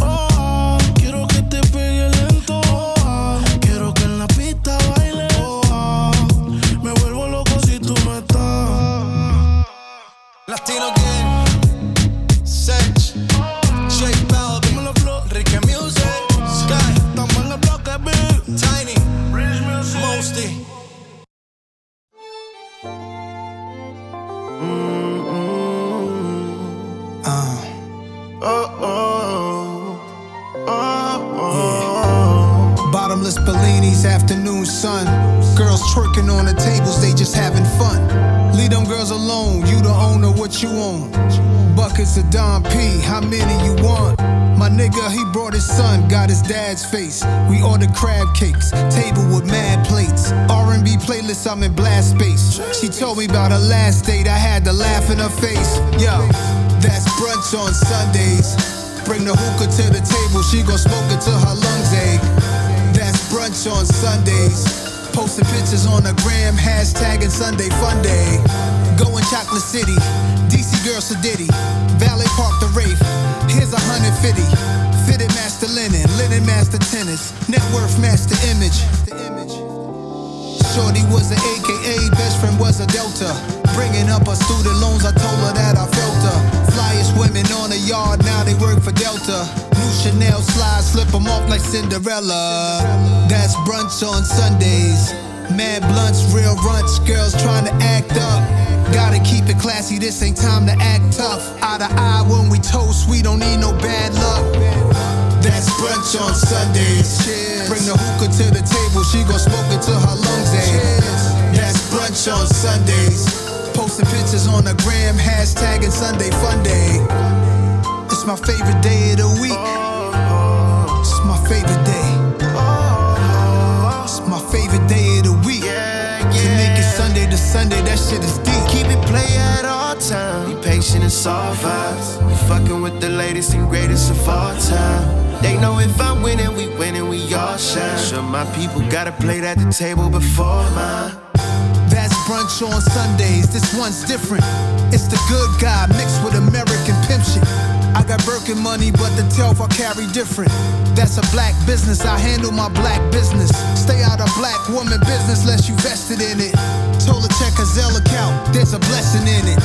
Oh, quiero que te pegue lento, oh, quiero que en la pista baile, oh, me vuelvo loco si tú no estás. Latino Gang, Sech, J Balvin, Ricky Music, Sky, estamos en el bloque, bitch. Tiny, Mosty. Bottomless Bellinis, afternoon sun. Girls twerking on the tables, they just having fun. Leave them girls alone, you the owner, what you want? Buckets of Don P, how many you want? My nigga, he brought his son, got his dad's face. We ordered crab cakes, table with mad plates. R&B playlist, I'm in blast space. She told me about her last date, I had to laugh in her face. Yo, that's brunch on Sundays. Bring the hookah to the table, she gon' smoke it till her lungs ache. That's brunch on Sundays. Post posting pictures on the gram, hashtagging Sunday Funday. Going Chocolate City, DC girls to Diddy, Valet Park the Wraith. Here's 150, fitted master linen, linen master tennis, net worth master image. Shorty was an AKA, best friend was a Delta. Bringing up her student loans, I told her that I felt her. Flyest women on the yard, now they work for Delta. New Chanel slides, slip them off like Cinderella. That's brunch on Sundays. Mad blunts, real runts, girls trying to act up. Gotta keep it classy, this ain't time to act tough. Eye to eye when we toast, we don't need no bad luck. That's brunch on Sundays. Cheers. Bring the hookah to the table, she gon' smoke it till her lungs ache. That's brunch on Sundays. Posting pictures on the gram, hashtagging Sunday Funday. It's my favorite day of the week. It's my favorite day. It's my favorite day of the week. You make it Sunday to Sunday, that shit is deep. Keep it play at all times. Be patient and solve vibes. You fucking with the latest and greatest of all time. They know if I win and we all shine. Sure, my people got a plate at the table before mine. That's brunch on Sundays, this one's different. It's the good guy mixed with American pimp shit. I got Birkin money, but the Telfar carry different. That's a black business, I handle my black business. Stay out of black woman business, unless you vested in it. Told her check her Zelle account, there's a blessing in it.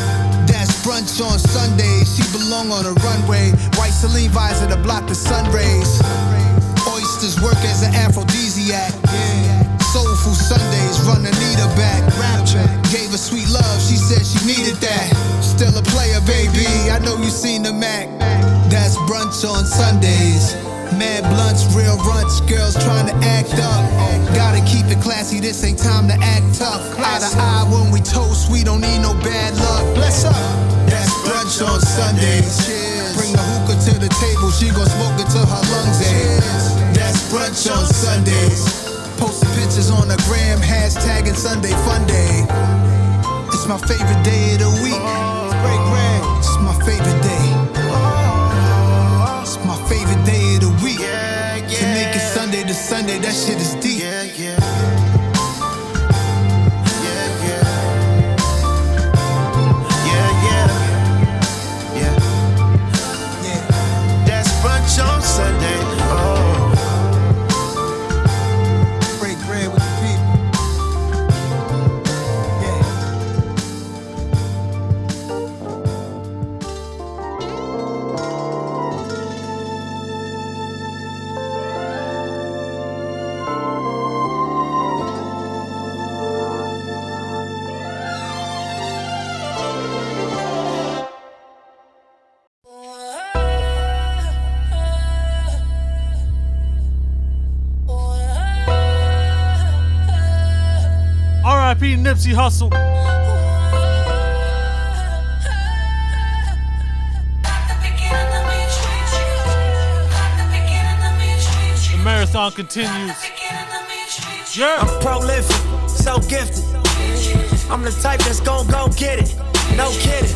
That's brunch on Sundays, she belong on a runway. White Celine visor to block the sun rays. Oysters work as an aphrodisiac. Soulful Sundays run Anita back. Rapture gave her sweet love, she said she needed that. Still a player, baby, I know you seen the Mac. That's brunch on Sundays. Mad blunts, real runts, girls trying to act up. Gotta keep it classy, this ain't time to act tough. Eye to eye when we toast, we don't need no bad luck. Bless up. That's brunch on Sundays. Cheers. Bring the hookah to the table, she gon' smoke it till her lungs ache. That's brunch on Sundays. Posting pictures on the gram, hashtagging Sunday Funday. It's my favorite day of the week. It's my favorite day. It's my favorite day. Sunday to Sunday, that shit is deep. Yeah, yeah. Yeah, yeah. Yeah, yeah. Yeah. Yeah. That's brunch on Sunday. Oh. Break bread with the people. Nipsey Hustle. The marathon continues. Yeah. I'm prolific, so gifted. I'm the type that's gon' go get it. No kidding.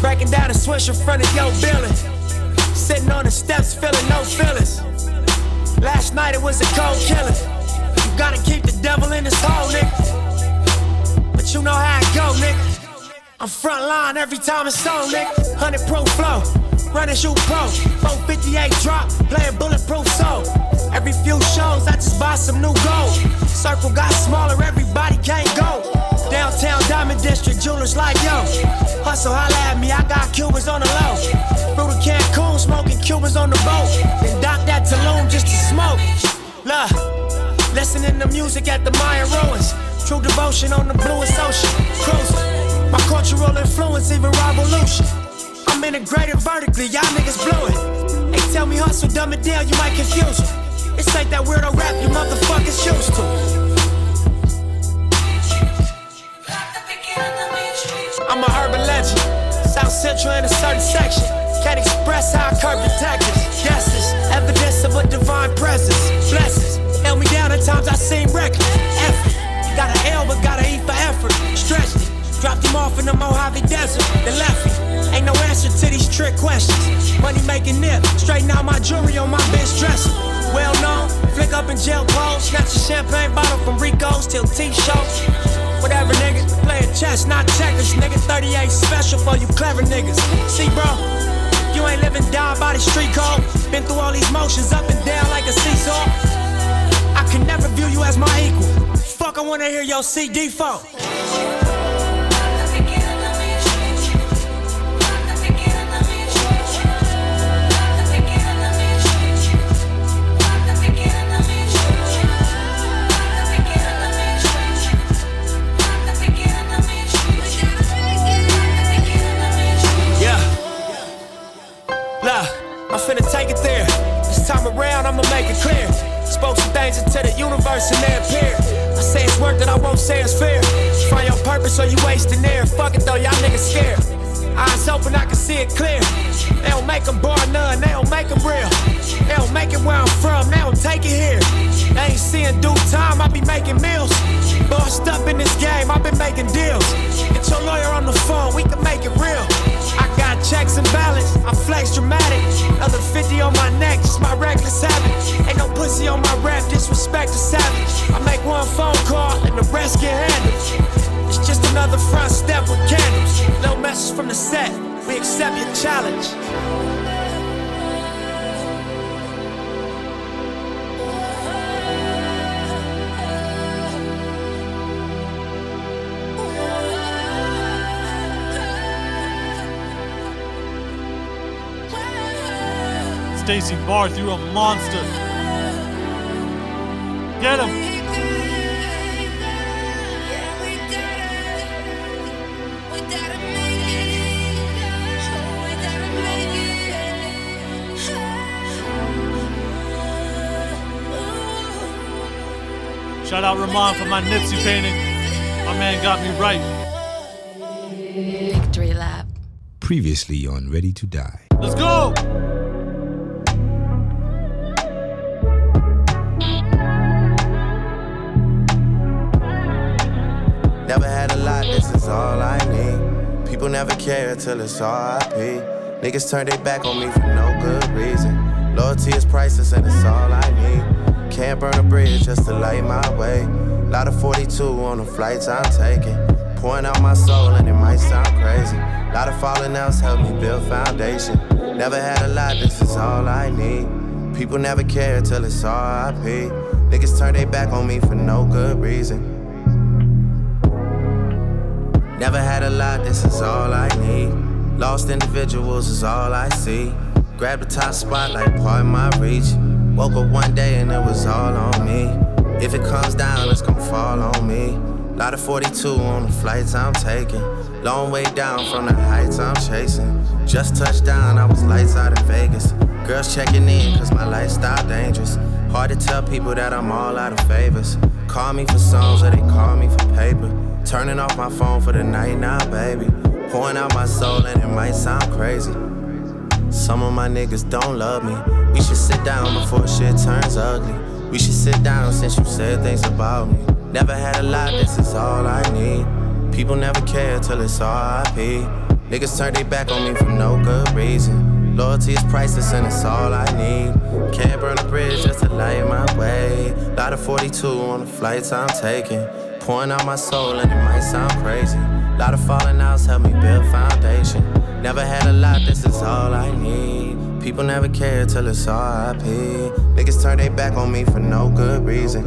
Breaking down a switch in front of your building. Sitting on the steps, feeling no feelings. Last night it was a cold killer. You gotta keep the devil in his hole, nigga. You know how it go, nigga. I'm front line every time it's on, nigga. 100 pro flow, running shoot pro. 458 drop, playing bulletproof soul. Every few shows, I just buy some new gold. Circle got smaller, everybody can't go. Downtown Diamond District, jewelers like yo. Hustle, holla at me, I got Cubans on the low. Through the Cancun, smoking Cubans on the boat. Then dock that Tulum just to smoke. Look, listening to music at the Mayan ruins. True devotion on the bluest ocean, cruising. My cultural influence, even revolution. I'm integrated vertically, y'all niggas blew it. They tell me hustle, dumb it down, you might confuse it. It's like that weirdo rap you motherfuckers used to. I'm a urban legend, South Central in a certain section. Can't express how I curb the tactics. Guesses, evidence of a divine presence. Blessings, held me down at times I seem reckless. Effort. Got an L, but got an E for effort. Stretched it, dropped him off in the Mojave Desert, then left it. Ain't no answer to these trick questions. Money making nip, straighten out my jewelry on my bitch dresser. well known. Flick up in jail clothes, snatch a champagne bottle from Rico's till T-shirts. Whatever, nigga, playing chess, not checkers, nigga. 38 special for you clever niggas. See, bro, you ain't living down by the street code. Been through all these motions, up and down like a seesaw. I can never view you as my equal. Fuck, I wanna hear your CD phone. Into the universe and they appear. I say it's worth it, I won't say it's fair. Find your purpose or you wasting air. Fuck it though, y'all niggas scared. Eyes open, I can see it clear. They don't make them bar none, they don't make them real. They don't make it where I'm from, they don't take it here. They ain't seeing due time, I be making meals. Bossed up in this game, I been making deals. Get your lawyer on the phone, we can make it real. I got checks and balance, I flex dramatic. Other 50 on my neck, just my reckless habit. Ain't no pussy on my rap, disrespect is savage. I make one phone call and the rest get handled. It's just another front step with candles. No message from the set, we accept your challenge. Stacy Barr threw a monster. Get him. Shout out Rahman for my Nipsey painting. My man got me right. Victory lap. Previously on Ready to Die. Let's go! Never had a lot, this is all I need. People never care till it's RIP. Niggas turn their back on me for no good reason. Loyalty is priceless and it's all I need. Can't burn a bridge just to light my way. Lot of 42 on the flights I'm taking. Pouring out my soul and it might sound crazy. Lot of falling outs help me build foundation. Never had a lot, this is all I need. People never care till it's RIP. Niggas turn their back on me for no good reason. Never had a lot, this is all I need. Lost individuals is all I see. Grab the top spot like part of my reach. Woke up one day and it was all on me. If it comes down, it's gonna fall on me. Lot of 42 on the flights I'm taking. Long way down from the heights I'm chasing. Just touched down, I was lights out in Vegas. Girls checking in, cause my lifestyle dangerous. Hard to tell people that I'm all out of favors. Call me for songs or they call me for paper. Turning off my phone for the night now, baby. Pouring out my soul and it might sound crazy. Some of my niggas don't love me. We should sit down before shit turns ugly. We should sit down since you said things about me. Never had a lot, this is all I need. People never care till it's RIP. Niggas turn their back on me for no good reason. Loyalty is priceless and it's all I need. Can't burn a bridge just to light my way. Lot of 42 on the flights I'm taking. Pouring out my soul and it might sound crazy. Lot of falling outs help me build foundation. Never had a lot, this is all I need. People never care till it's RIP. Niggas turn their back on me for no good reason.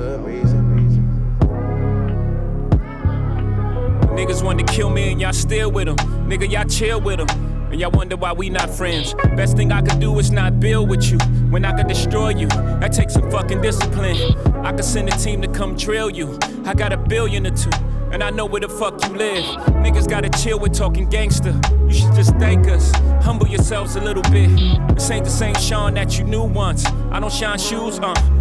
Niggas want to kill me and y'all still with them. Nigga, y'all chill with them. And y'all wonder why we not friends. Best thing I could do is not build with you. When I could destroy you, that takes some fucking discipline. I could send a team to come drill you. I got $1 billion or $2. And I know where the fuck you live. Niggas gotta chill with talking gangster. You should just thank us. Humble yourselves a little bit. This ain't the same Sean that you knew once. I don't shine shoes,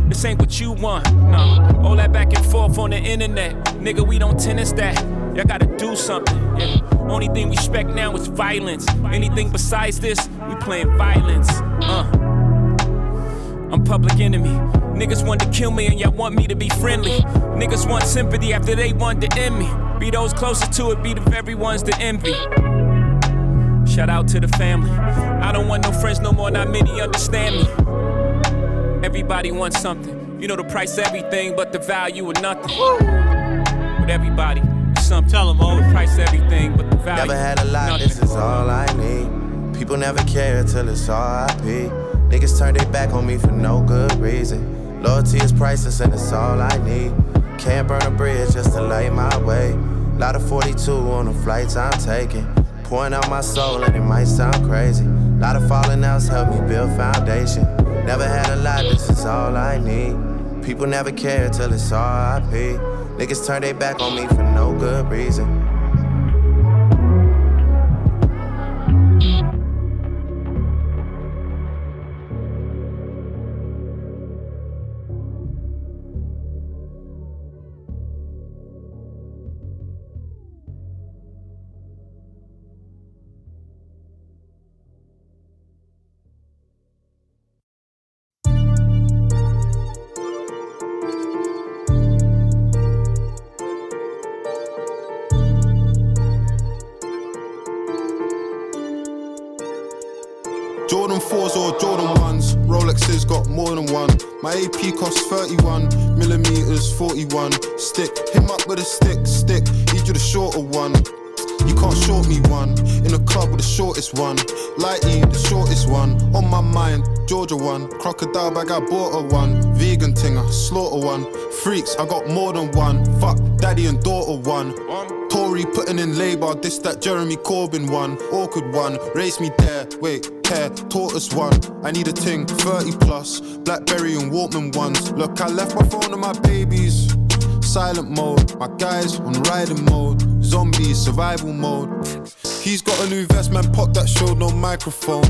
This ain't what you want, nah. All that back and forth on the internet. Nigga, we don't tennis that. Y'all gotta do something, yeah. Only thing we expect now is violence. Anything besides this, we playing violence, I'm public enemy. Niggas want to kill me and y'all want me to be friendly. Niggas want sympathy after they want to end me. Be those closest to it, be the very ones to envy. Shout out to the family. I don't want no friends no more, not many understand me. Everybody wants something. You know the price everything, but the value of nothing. But everybody, something. Tell them all the price everything, but the value. Never had a lot, nothing. This is all I need. People never care till it's RIP. Niggas turn their back on me for no good reason. Loyalty is priceless and it's all I need. Can't burn a bridge just to light my way. Lot of 42 on the flights I'm taking. Pouring out my soul and it might sound crazy. Lot of falling outs help me build foundation. Never had a lot, this is all I need. People never care till it's RIP. Niggas turn their back on me for no good reason. Jordan 4s or Jordan 1s, Rolexes got more than one. My AP costs 31, millimeters 41. Stick, hit him up with a stick, need you the shorter one. You can't short me one, in the club with the shortest one. Lighty, the shortest one, on my mind, Georgia one. Crocodile bag, I bought a one. Vegan ting, I slaughter one. Freaks, I got more than one. Fuck, daddy and daughter one. Tory putting in Labour, this that Jeremy Corbyn one. Awkward one, race me there, wait. Tortoise one, I need a ting, 30 plus, Blackberry and Walkman ones. Look, I left my phone and my babies, silent mode, my guys on riding mode, zombie survival mode. He's got a new vest, man, pop that showed no microphone.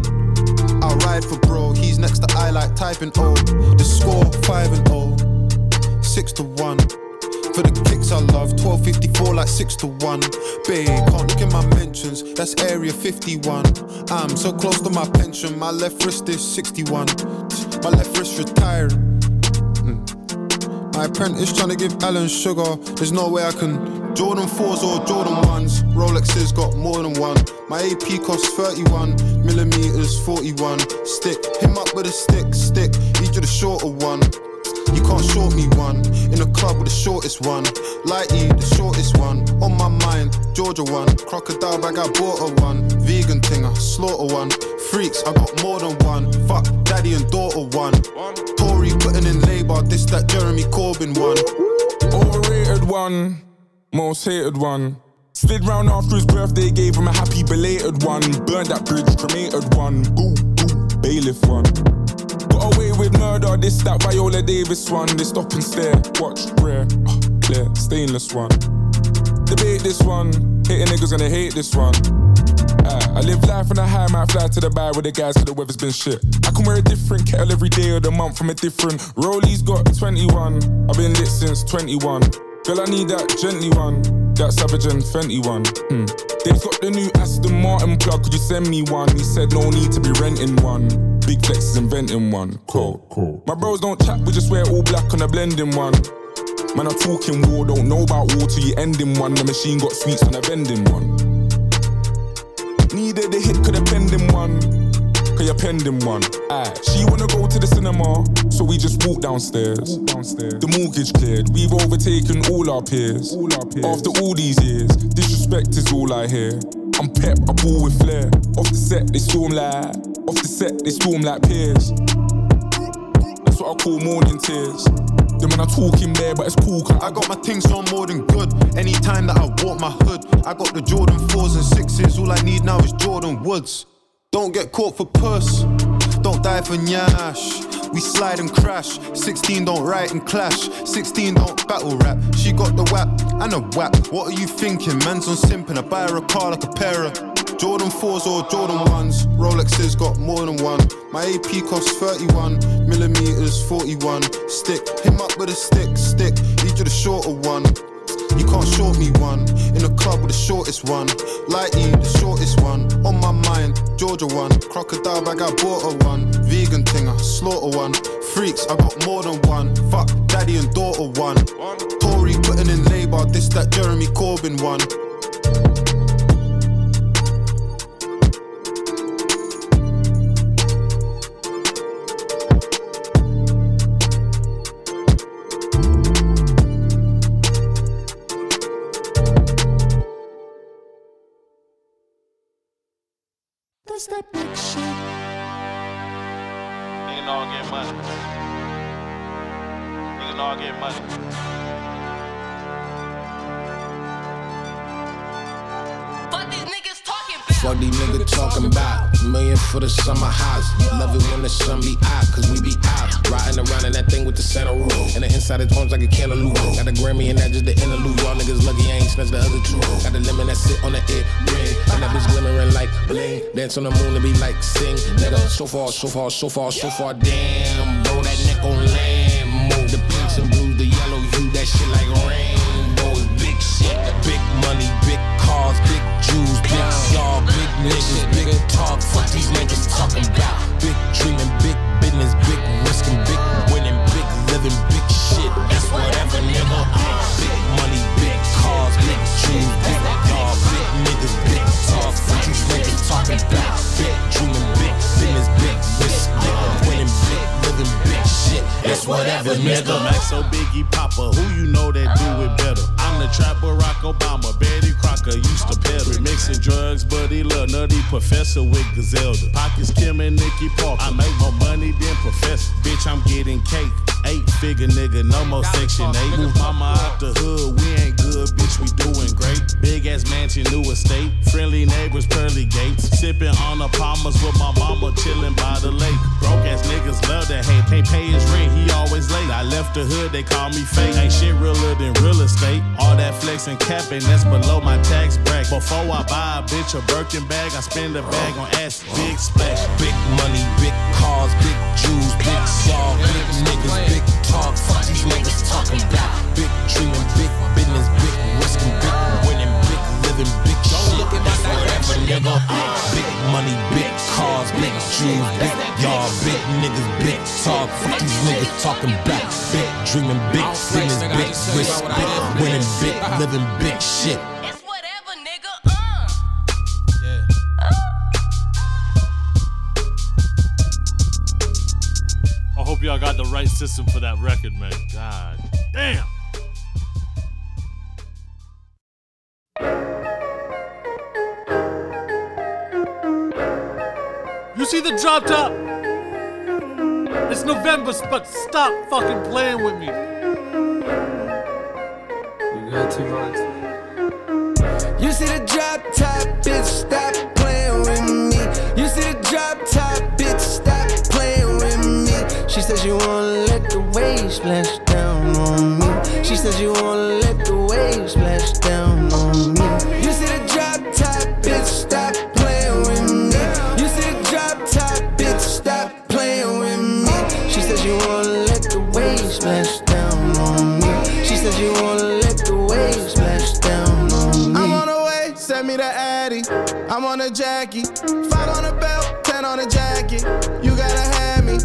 I ride for bro, he's next to I like typing O. The score 5-0, 6-1. For the kicks I love, 12.54 like 6-1. Babe, can't look in my mentions, that's area 51. I'm so close to my pension, my left wrist is 61. My left wrist retired. My apprentice trying to give Alan sugar, there's no way I can. Jordan 4s or Jordan 1s, Rolexes got more than one. My AP costs 31, millimeters 41. Stick, hit him up with a stick, need you the shorter one. You can't short me one, in the club with the shortest one. Lighty, the shortest one, on my mind, Georgia one. Crocodile bag, I bought a one. Vegan ting, I slaughter one. Freaks, I got more than one. Fuck, daddy and daughter one. Tory putting in Labour, this that Jeremy Corbyn one. Overrated one, most hated one. Slid round after his birthday, gave him a happy belated one. Burned that bridge, cremated one. Boo, boo, bailiff one. Got away with murder, this that Viola Davis one. They stop and stare, watch, rare, clear, stainless one. Debate this one, hating niggas gonna hate this one. I live life on a high, might fly to the bar with the guys cause the weather's been shit. I can wear a different kettle every day of the month from a different. Rollies got 21, I've been lit since 21. Girl, I need that gently one, that Savage and Fenty one. Dave's got the new Aston Martin plug, could you send me one? He said no need to be renting one. Big Flex is inventing one, cool. My bros don't chat, we just wear all black on a blending one. Man, I'm talking war, don't know about war till you ending one. The machine got sweets on a vending one. Needed a hit, could have pending one, cause you're pending one. Aye. She wanna go to the cinema, so we just walk downstairs. The mortgage cleared, we've overtaken all our peers. After all these years, disrespect is all I hear. I'm pep, I ball with flair. Off the set, they storm like peers. That's what I call morning tears. Them when I talk in there, but it's cool, cause I got my things on more than good. Anytime that I walk my hood, I got the Jordan 4s and 6s. All I need now is Jordan Woods. Don't get caught for puss. Don't die for nyash. We slide and crash. 16 don't write and clash. 16 don't battle rap. She got the whap and a whap. What are you thinking? Man's on simping. I buy her a car like a pair of Jordan 4s or Jordan 1s. Rolexes got more than one. My AP costs 31, millimeters 41. Stick, hit him up with a stick. Need you the shorter one. You can't short me one, in the club with the shortest one. Lighty, the shortest one, on my mind, Georgia one. Crocodile bag, I bought a one. Vegan ting, I slaughter one. Freaks, I got more than one. Fuck, daddy and daughter one. Tory putting in Labour, this that Jeremy Corbyn one. is that big shit. Nigga know I get money. Nigga know I get money. Fuck these niggas talking about million for the summer house. Love it when the sun be out, cause we be out. Riding around in that thing with the Santa Rule. And the inside is orange like a cantaloupe. Got a Grammy and that just the interlude. Y'all niggas lucky I ain't snatch the other two. Got a lemon that sit on the ear ring. And that bitch glimmering like bling. Dance on the moon to be like sing. Nigga, so far, so far, so far, so far. Damn, bro, that neck on Lambo. The pinks and blues, the yellow hue, that shit like rainbows. Big shit, big money, big cars, big Jews, big y'all, big niggas, big talk, fuck these niggas talking about. Big dreaming, big business, big risking, big winning, big living, big shit. That's whatever nigga on. Big money, big cars, big Jews, big y'all, big niggas, big talk, fuck these niggas talking about. Big dreaming, big business, big risk, big winning, big living, big shit. That's whatever nigga. Maxo Biggie Papa, who you know that do it better? I'm the trapper, Barack Obama, Betty Crocker used to peddle. Mixing drugs, but he love nutty Professor with Gazelda. Pockets Kim and Nikki Parker. I make more money than Professor. Bitch, I'm getting cake. 8-figure nigga, no more section 8. Move mama out the hood, we ain't good, bitch, we doing great. Big ass mansion, new estate. Friendly neighbors, pearly gates. Sipping on the palmers with my mama, chilling by the lake. Broke ass niggas love that hate. Pay his rent, he always late. I left the hood, they call me fake. Ain't shit realer than real estate. All that flexing, capping, that's below my tax bracket. Before I buy a bitch a Birkin bag, I spend a bag on ass. Big splash, big money, big cars, big Jews, big saw, big niggas, big talk. Fuck these niggas talking about. Big dreaming, big business, big risking, big winning, big living, big shit. That's whatever nigga. Big money, big cars, big Jews, big y'all, big niggas, big talk. Fuck these niggas talking about. Big dreaming, big business, big risk, big winning, big living, big shit. Hope y'all got the right system for that record, man. God damn. You see the drop top? It's November, but stop fucking playing with me. You got too much. You see the drop top, bitch, stop playing with me. You see the drop top, bitch, stop playing with me. She says you wanna let the waves splash down on me. She says you wanna let the waves splash down on me. You see the drop top, bitch, stop playing with me. You see the drop top, bitch, stop playing with me. She says you wanna let the waves splash down on me. She says you wanna let the waves splash down on me. I'm on the way, send me the Addy. I'm on a Jackie, 5 on a belt, 10 on a jacket. You gotta have me.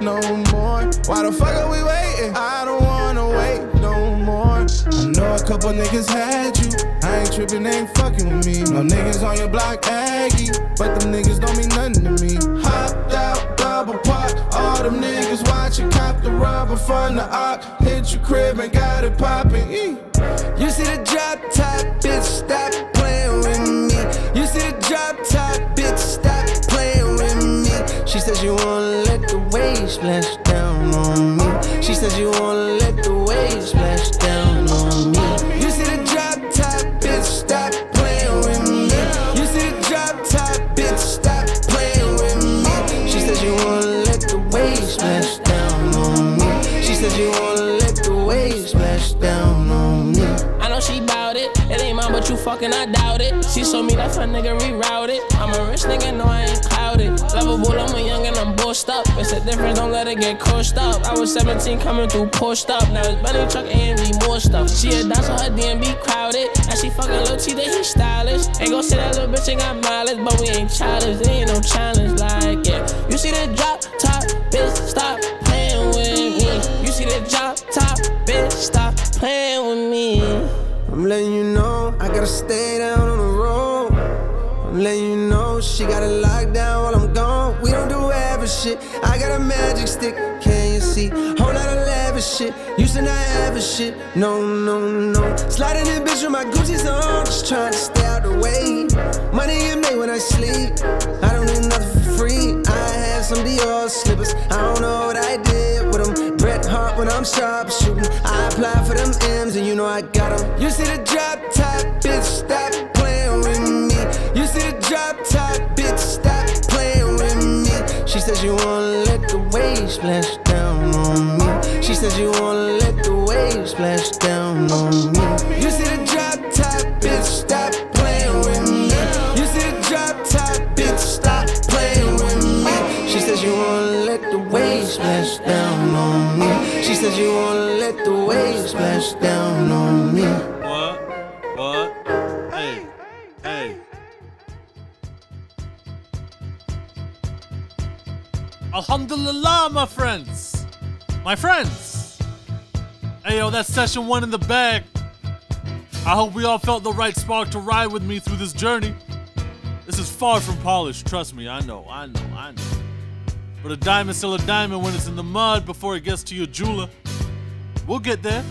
No more. Why the fuck are we waiting? I don't wanna wait no more. I know a couple niggas had you. I ain't tripping, they ain't fucking with me. No niggas on your block aggy, but them niggas don't mean nothing to me. Hopped out, double park. All them niggas watching, cop the rubber from the arc. Hit your crib and got it poppin'. You see the drop top, bitch, stop playing with me. You see the drop top, bitch, stop playing with me. She says you wanna let the waves splash down on me. She says you wanna let the waves splash down on me. You see the drop top, bitch, stop playing with me. You see the drop top, bitch, stop playing with me. She says you wanna let the waves splash down on me. She says you wanna let the waves splash down on me. I know she bout it, it ain't mine but you fucking I doubt it. She showed me that her nigga rerouted. I'm a rich nigga, no I ain't clouded. Lovable, I'm a young and I'm bossed up. It's a difference, don't let it get crushed up. I was 17 coming through pushed up. Now it's bunny truck, AMV, more stuff. She a dance on her DMB crowded. Now she fucking Lil T, they stylish. Ain't gon' say that little bitch ain't got mileage, but we ain't childish, there ain't no challenge like it. You see the drop top, bitch, stop playing with me. You see the drop top, bitch, stop playing with me. I'm letting you know, I gotta stay down on the road. I'm letting you know, she got it locked down while I'm gone. We don't do average shit, I got a magic stick. Can you see? Whole lot of lavish shit. shit. Used to not have a shit. No, no, no. Sliding that bitch with my Gucci's on. Just trying to stay out the way. Money in me when I sleep. I don't need nothing for free. I have some Dior slippers. I don't know what I did with them. Bret Hart when I'm sharp shooting. I apply for them M's and you know I got them. You see the drop top, bitch, stop playing with me. You see the drop top, bitch, stop playing with me. She says you wanna let the waves splash down on me. She says you wanna let the waves splash down on me. You see the drop top, bitch, stop playing with me. You see the drop top, bitch, stop playing with me. She says you wanna let the waves splash down on me. She says you wanna let the waves splash down on me. What? Hey. Alhamdulillah, my friends. Hey, yo, that's session one in the bag. I hope we all felt the right spark to ride with me through this journey. This is far from polished, trust me. I know. But a diamond's still a diamond when it's in the mud before it gets to your jeweler. We'll get there.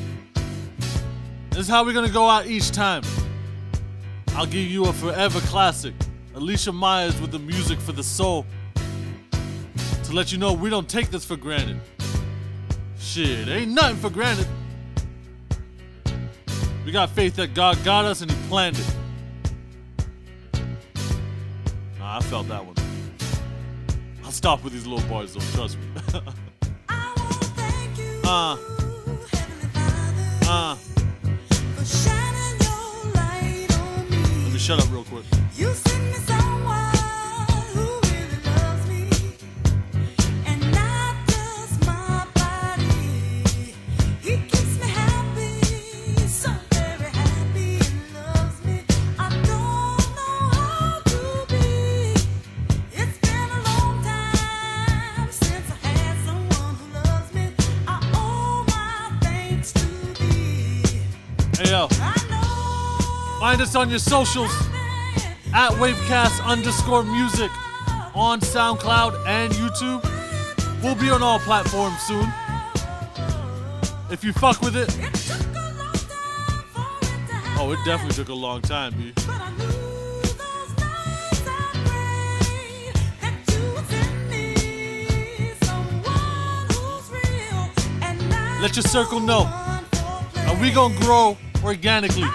This is how we're gonna go out each time. I'll give you a forever classic, Alicia Myers with the music for the soul. To let you know we don't take this for granted. Shit, ain't nothing for granted. We got faith that God got us and he planned it. Nah, I felt that one. I'll stop with these little bars though, trust me. I wanna thank you, Heavenly Father, for shining your light on me. Let me shut up real quick. You sent me someone who really loves me. Find us on your socials at Wavecast_music on SoundCloud and YouTube. We'll be on all platforms soon. If you fuck with it. Oh, it definitely took a long time, B. Let your circle know. Are we gonna grow organically?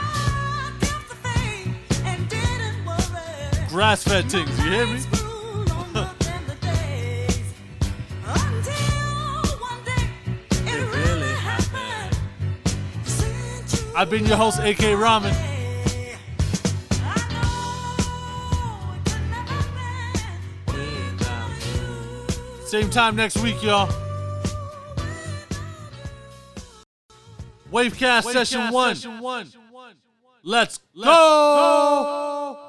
Grass-fed things, you hear me? It really happened. I've been your host, AK Rahman. Same time next week, y'all. Wavecast Session 1. Let's go!